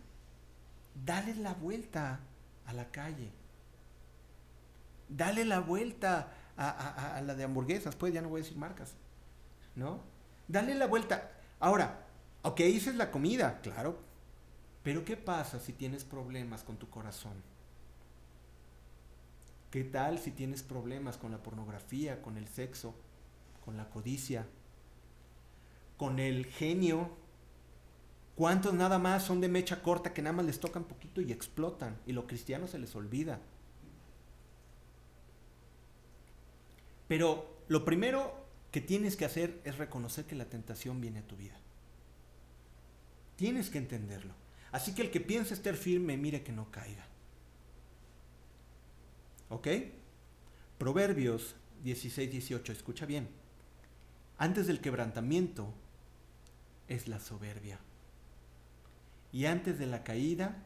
dale la vuelta a la calle. Dale la vuelta a la de hamburguesas. Pues ya no voy a decir marcas, ¿no? Dale la vuelta. Ahora, ok, dices la comida, claro. Pero ¿qué pasa si tienes problemas con tu corazón? ¿Qué tal si tienes problemas con la pornografía, con el sexo, con la codicia, con el genio? ¿Cuántos nada más son de mecha corta que nada más les tocan poquito y explotan? Y lo cristiano se les olvida. Pero lo primero que tienes que hacer es reconocer que la tentación viene a tu vida. Tienes que entenderlo. Así que el que piensa estar firme, mire que no caiga. ¿Ok? Proverbios 16:18, escucha bien. Antes del quebrantamiento es la soberbia. Y antes de la caída,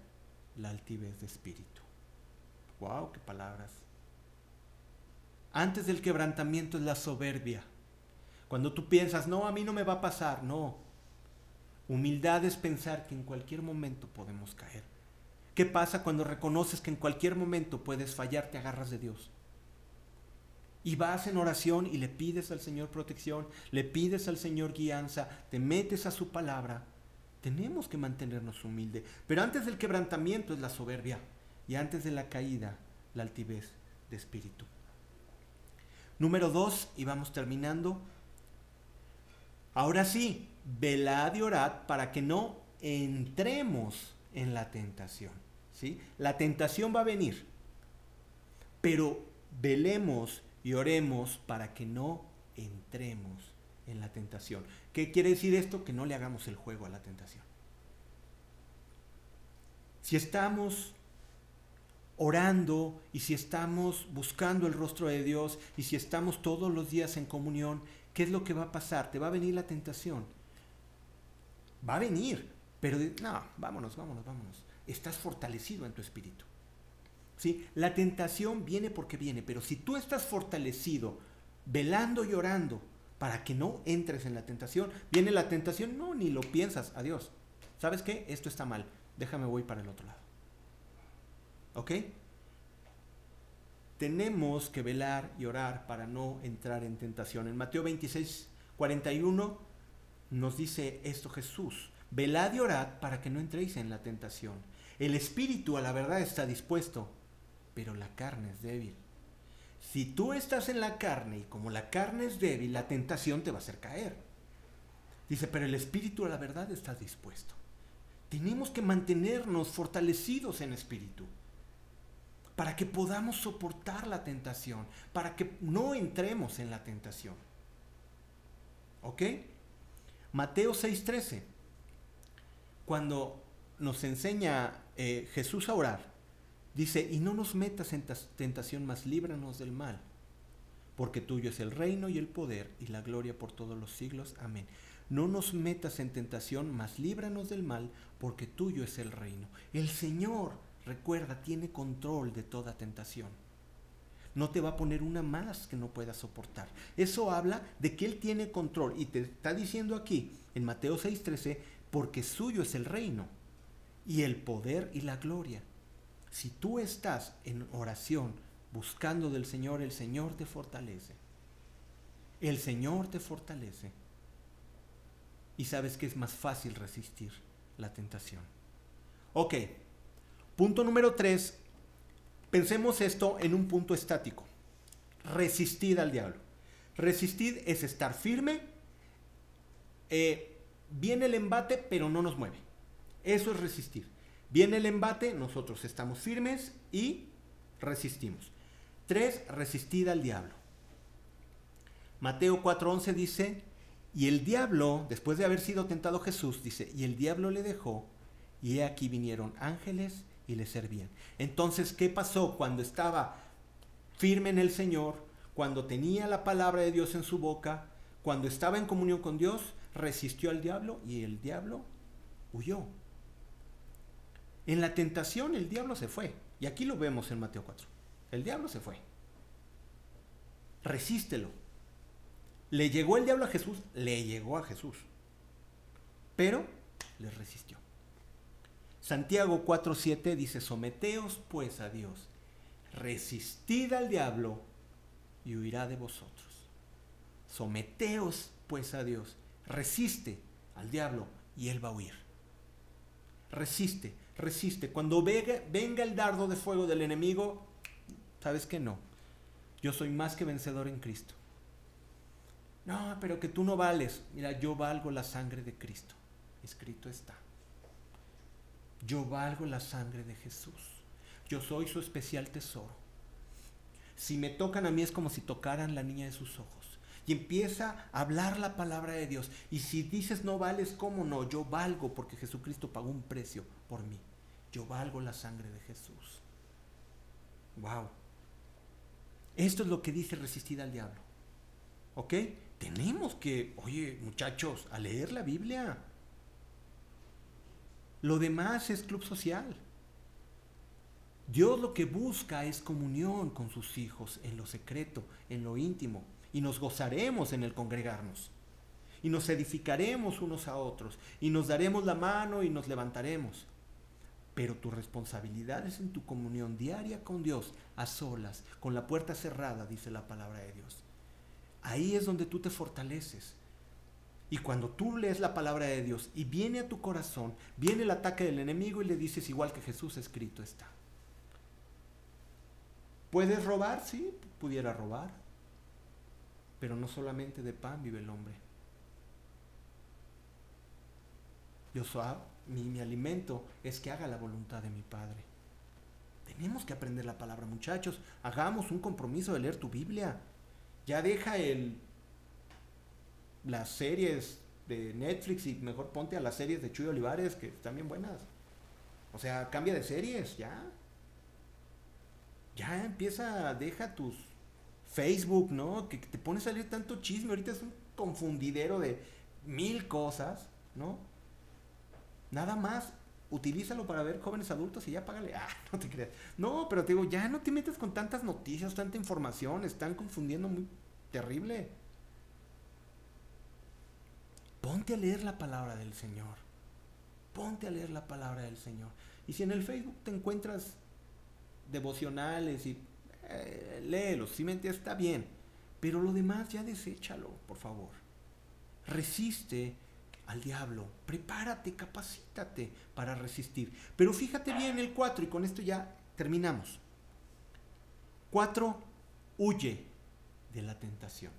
la altivez de espíritu. ¡Wow! ¡Qué palabras! Antes del quebrantamiento es la soberbia. Cuando tú piensas, no, a mí no me va a pasar, no. Humildad es pensar que en cualquier momento podemos caer. ¿Qué pasa cuando reconoces que en cualquier momento puedes fallar? Te agarras de Dios. Y vas en oración y le pides al Señor protección, le pides al Señor guianza, te metes a su palabra. Tenemos que mantenernos humildes. Pero antes del quebrantamiento es la soberbia. Y antes de la caída, la altivez de espíritu. Número 2, y vamos terminando. Ahora sí, velad y orad para que no entremos en la tentación, ¿sí? La tentación va a venir, pero velemos y oremos para que no entremos en la tentación. ¿Qué quiere decir esto? Que no le hagamos el juego a la tentación. Si estamos orando y si estamos buscando el rostro de Dios y si estamos todos los días en comunión, ¿qué es lo que va a pasar? Te va a venir la tentación. Va a venir, pero no, vámonos. Estás fortalecido en tu espíritu, ¿sí? La tentación viene porque viene, pero si tú estás fortalecido, velando y orando para que no entres en la tentación, viene la tentación, no, ni lo piensas, adiós. ¿Sabes qué? Esto está mal, déjame voy para el otro lado. ¿Ok? Tenemos que velar y orar para no entrar en tentación. En Mateo 26, 41 nos dice esto Jesús: velad y orad para que no entréis en la tentación. El espíritu a la verdad está dispuesto, pero la carne es débil. Si tú estás en la carne y como la carne es débil, la tentación te va a hacer caer. Dice, pero el espíritu a la verdad está dispuesto. Tenemos que mantenernos fortalecidos en espíritu, para que podamos soportar la tentación, para que no entremos en la tentación. ¿Ok? Mateo 6:13, cuando nos enseña Jesús a orar, dice, y no nos metas en tentación, mas líbranos del mal, porque tuyo es el reino y el poder y la gloria por todos los siglos. Amén. No nos metas en tentación, mas líbranos del mal, porque tuyo es el reino. El Señor, recuerda, tiene control de toda tentación. No te va a poner una más que no puedas soportar. Eso habla de que Él tiene control. Y te está diciendo aquí, en Mateo 6:13, porque suyo es el reino y el poder y la gloria. Si tú estás en oración buscando del Señor, el Señor te fortalece. El Señor te fortalece. Y sabes que es más fácil resistir la tentación. Ok. Punto número 3, pensemos esto en un punto estático. Resistid al diablo. Resistid es estar firme. Viene el embate, pero no nos mueve. Eso es resistir. Viene el embate, nosotros estamos firmes y resistimos. 3, resistid al diablo. Mateo 4:11 dice, y el diablo, después de haber sido tentado Jesús, dice, y el diablo le dejó, y he aquí vinieron ángeles y le servían. Entonces, ¿qué pasó cuando estaba firme en el Señor? Cuando tenía la palabra de Dios en su boca, cuando estaba en comunión con Dios, resistió al diablo y el diablo huyó. En la tentación el diablo se fue. Y aquí lo vemos en Mateo 4. El diablo se fue. Resístelo. Le llegó el diablo a Jesús, le llegó a Jesús, pero le resistió. Santiago 4:7 dice, someteos pues a Dios, resistid al diablo y huirá de vosotros. Someteos pues a Dios, resiste al diablo y él va a huir. Resiste. Cuando venga el dardo de fuego del enemigo, ¿sabes qué? No, yo soy más que vencedor en Cristo. No, pero que tú no vales. Mira, yo valgo la sangre de Cristo. Escrito está. Yo valgo la sangre de Jesús. Yo soy su especial tesoro. Si me tocan a mí es como si tocaran la niña de sus ojos. Y empieza a hablar la palabra de Dios. Y si dices no vales, ¿cómo no? Yo valgo porque Jesucristo pagó un precio por mí. Yo valgo la sangre de Jesús. Wow. Esto es lo que dice resistir al diablo. ¿Ok? Tenemos que, oye muchachos, a leer la Biblia. Lo demás es club social. Dios lo que busca es comunión con sus hijos en lo secreto, en lo íntimo. Y nos gozaremos en el congregarnos. Y nos edificaremos unos a otros. Y nos daremos la mano y nos levantaremos. Pero tu responsabilidad es en tu comunión diaria con Dios, a solas, con la puerta cerrada, dice la palabra de Dios. Ahí es donde tú te fortaleces. Y cuando tú lees la palabra de Dios y viene a tu corazón, viene el ataque del enemigo y le dices igual que Jesús, escrito está. ¿Puedes robar? Sí, pudiera robar. Pero no solamente de pan vive el hombre. Yo soy, mi alimento es que haga la voluntad de mi Padre. Tenemos que aprender la palabra, muchachos. Hagamos un compromiso de leer tu Biblia. Ya deja las series de Netflix y mejor ponte a las series de Chuy Olivares, que están bien buenas. O sea, cambia de series, ya. Ya empieza, deja tus Facebook, ¿no? Que te pone a salir tanto chisme. Ahorita es un confundidero de 1000 cosas, ¿no? Nada más, utilízalo para ver jóvenes adultos y ya págale. Ah, no te creas. No, pero te digo, ya no te metas con tantas noticias, tanta información. Están confundiendo muy terrible. Ponte a leer la palabra del Señor. Ponte a leer la palabra del Señor. Y si en el Facebook te encuentras devocionales y léelos, si me entiendes, está bien. Pero lo demás ya deséchalo, por favor. Resiste al diablo. Prepárate, capacítate para resistir. Pero fíjate bien el 4 y con esto ya terminamos. 4, huye de la tentación.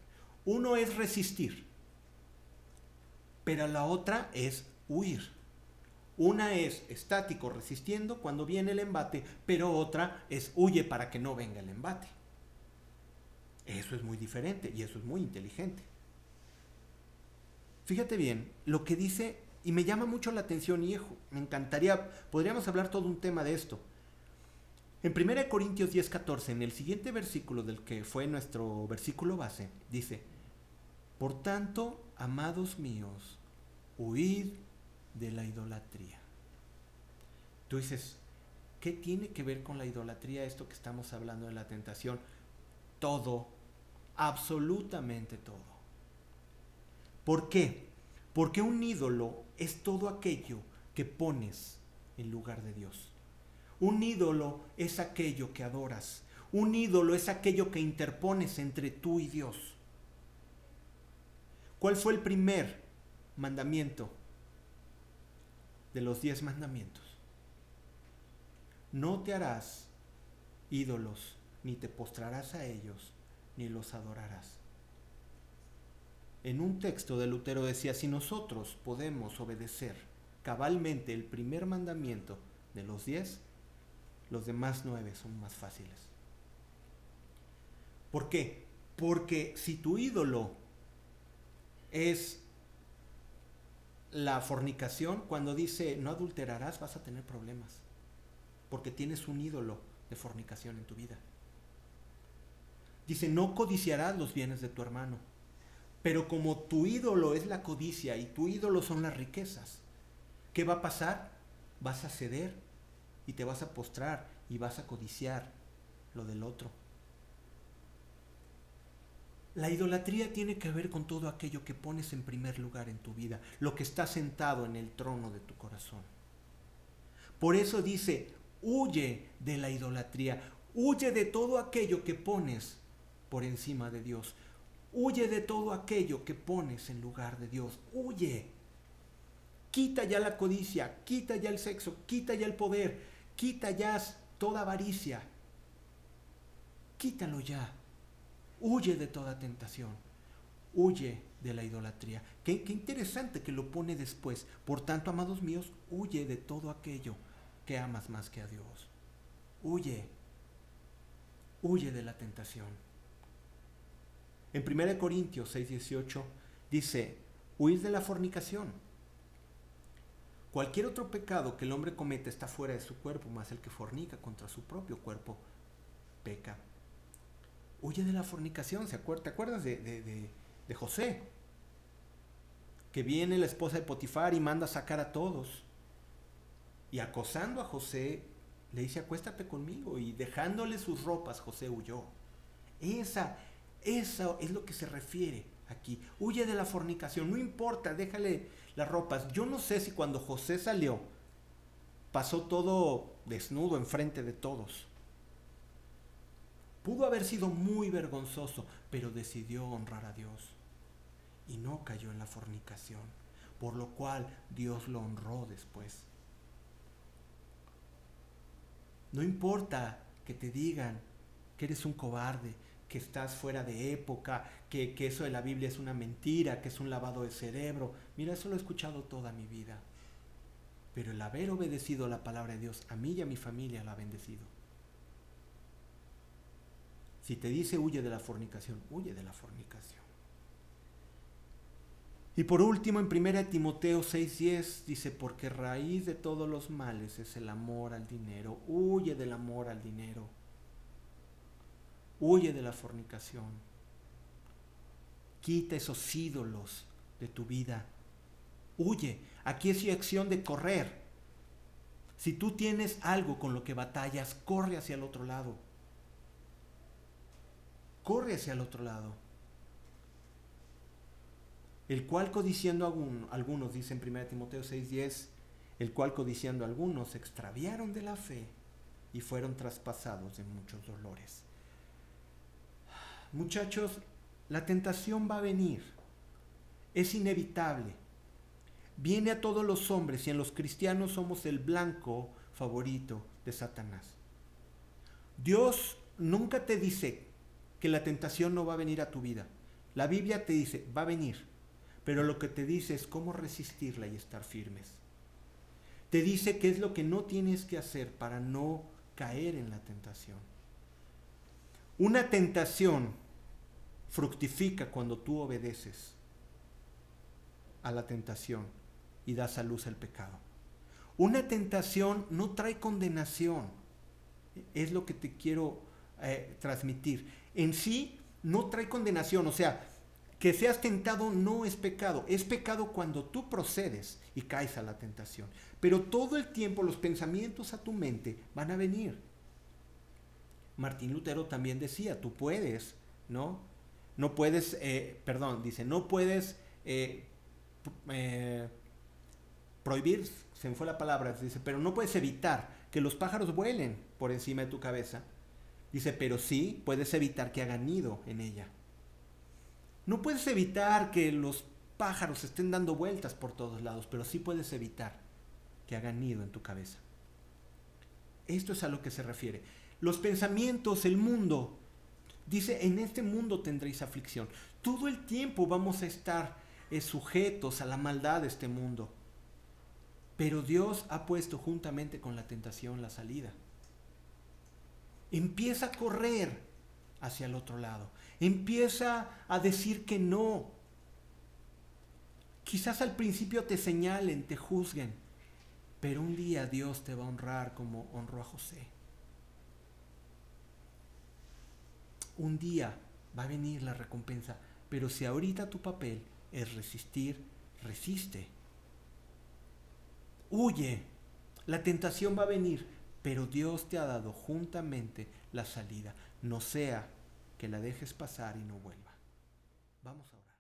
Uno es resistir, pero la otra es huir. Una es estático, resistiendo cuando viene el embate, pero otra es huye para que no venga el embate. Eso es muy diferente y eso es muy inteligente. Fíjate bien lo que dice, y me llama mucho la atención, y me encantaría, podríamos hablar todo un tema de esto. En 1 Corintios 10:14, en el siguiente versículo del que fue nuestro versículo base, dice: por tanto, amados míos, huid de la idolatría. Tú dices, ¿qué tiene que ver con la idolatría esto que estamos hablando de la tentación? Todo, absolutamente todo. ¿Por qué? Porque un ídolo es todo aquello que pones en lugar de Dios. Un ídolo es aquello que adoras. Un ídolo es aquello que interpones entre tú y Dios. ¿Cuál fue el primer mandamiento de los 10 mandamientos? No te harás ídolos, ni te postrarás a ellos, ni los adorarás. En un texto de Lutero decía, si nosotros podemos obedecer cabalmente el primer mandamiento de los 10, los demás 9 son más fáciles. ¿Por qué? Porque si tu ídolo es la fornicación, cuando dice no adulterarás, vas a tener problemas, porque tienes un ídolo de fornicación en tu vida. Dice, no codiciarás los bienes de tu hermano, pero como tu ídolo es la codicia y tu ídolo son las riquezas, ¿qué va a pasar? Vas a ceder y te vas a postrar y vas a codiciar lo del otro. La idolatría tiene que ver con todo aquello que pones en primer lugar en tu vida, lo que está sentado en el trono de tu corazón. Por eso dice, huye de la idolatría, huye de todo aquello que pones por encima de Dios, huye de todo aquello que pones en lugar de Dios, huye. Quita ya la codicia, quita ya el sexo, quita ya el poder, quita ya toda avaricia, quítalo ya. Huye de toda tentación, huye de la idolatría. Qué interesante que lo pone después. Por tanto, amados míos, huye de todo aquello que amas más que a Dios. Huye, huye de la tentación. En 1 Corintios 6:18 dice, huir de la fornicación. Cualquier otro pecado que el hombre cometa está fuera de su cuerpo, mas el que fornica contra su propio cuerpo peca. Huye de la fornicación. ¿Te acuerdas de José? Que viene la esposa de Potifar y manda sacar a todos. Y acosando a José, le dice, acuéstate conmigo. Y dejándole sus ropas, José huyó. Esa es lo que se refiere aquí. Huye de la fornicación. No importa, déjale las ropas. Yo no sé si cuando José salió, pasó todo desnudo enfrente de todos. Pudo haber sido muy vergonzoso, pero decidió honrar a Dios y no cayó en la fornicación, por lo cual Dios lo honró después. No importa que te digan que eres un cobarde, que estás fuera de época, que eso de la Biblia es una mentira, que es un lavado de cerebro. Mira, eso lo he escuchado toda mi vida. pero el haber obedecido la palabra de Dios a mí y a mi familia la ha bendecido. Si te dice huye de la fornicación, huye de la fornicación. Y por último, en 1 Timoteo 6:10 dice, porque raíz de todos los males es el amor al dinero. Huye del amor al dinero. Huye de la fornicación. Quita esos ídolos de tu vida. Huye. Aquí es acción de correr. Si tú tienes algo con lo que batallas, corre hacia el otro lado. Corre hacia el otro lado. El cual codiciando algunos, dice en 1 Timoteo 6:10, el cual codiciando algunos se extraviaron de la fe y fueron traspasados de muchos dolores. Muchachos, la tentación va a venir, es inevitable. Viene a todos los hombres y en los cristianos somos el blanco favorito de Satanás. Dios nunca te dice que la tentación no va a venir a tu vida. La Biblia te dice, va a venir. Pero lo que te dice es cómo resistirla y estar firmes. Te dice qué es lo que no tienes que hacer para no caer en la tentación. Una tentación fructifica cuando tú obedeces a la tentación y das a luz al pecado. Una tentación no trae condenación. Es lo que te quiero transmitir. En sí no trae condenación, o sea, que seas tentado no es pecado, es pecado cuando tú procedes y caes a la tentación. Pero todo el tiempo los pensamientos a tu mente van a venir. Martín Lutero también decía, tú puedes, ¿no? No puedes, prohibir, se me fue la palabra, dice, pero no puedes evitar que los pájaros vuelen por encima de tu cabeza. Dice, pero sí puedes evitar que hagan nido en ella. No puedes evitar que los pájaros estén dando vueltas por todos lados, pero sí puedes evitar que hagan nido en tu cabeza. Esto es a lo que se refiere. Los pensamientos, el mundo, dice, en este mundo tendréis aflicción. Todo el tiempo vamos a estar sujetos a la maldad de este mundo. Pero Dios ha puesto juntamente con la tentación la salida. Empieza a correr hacia el otro lado. Empieza a decir que no. Quizás al principio te señalen, te juzguen, pero un día Dios te va a honrar como honró a José. Un día va a venir la recompensa, pero si ahorita tu papel es resistir, resiste. Huye. La tentación va a venir, pero Dios te ha dado juntamente la salida. No sea que la dejes pasar y no vuelva. Vamos a orar.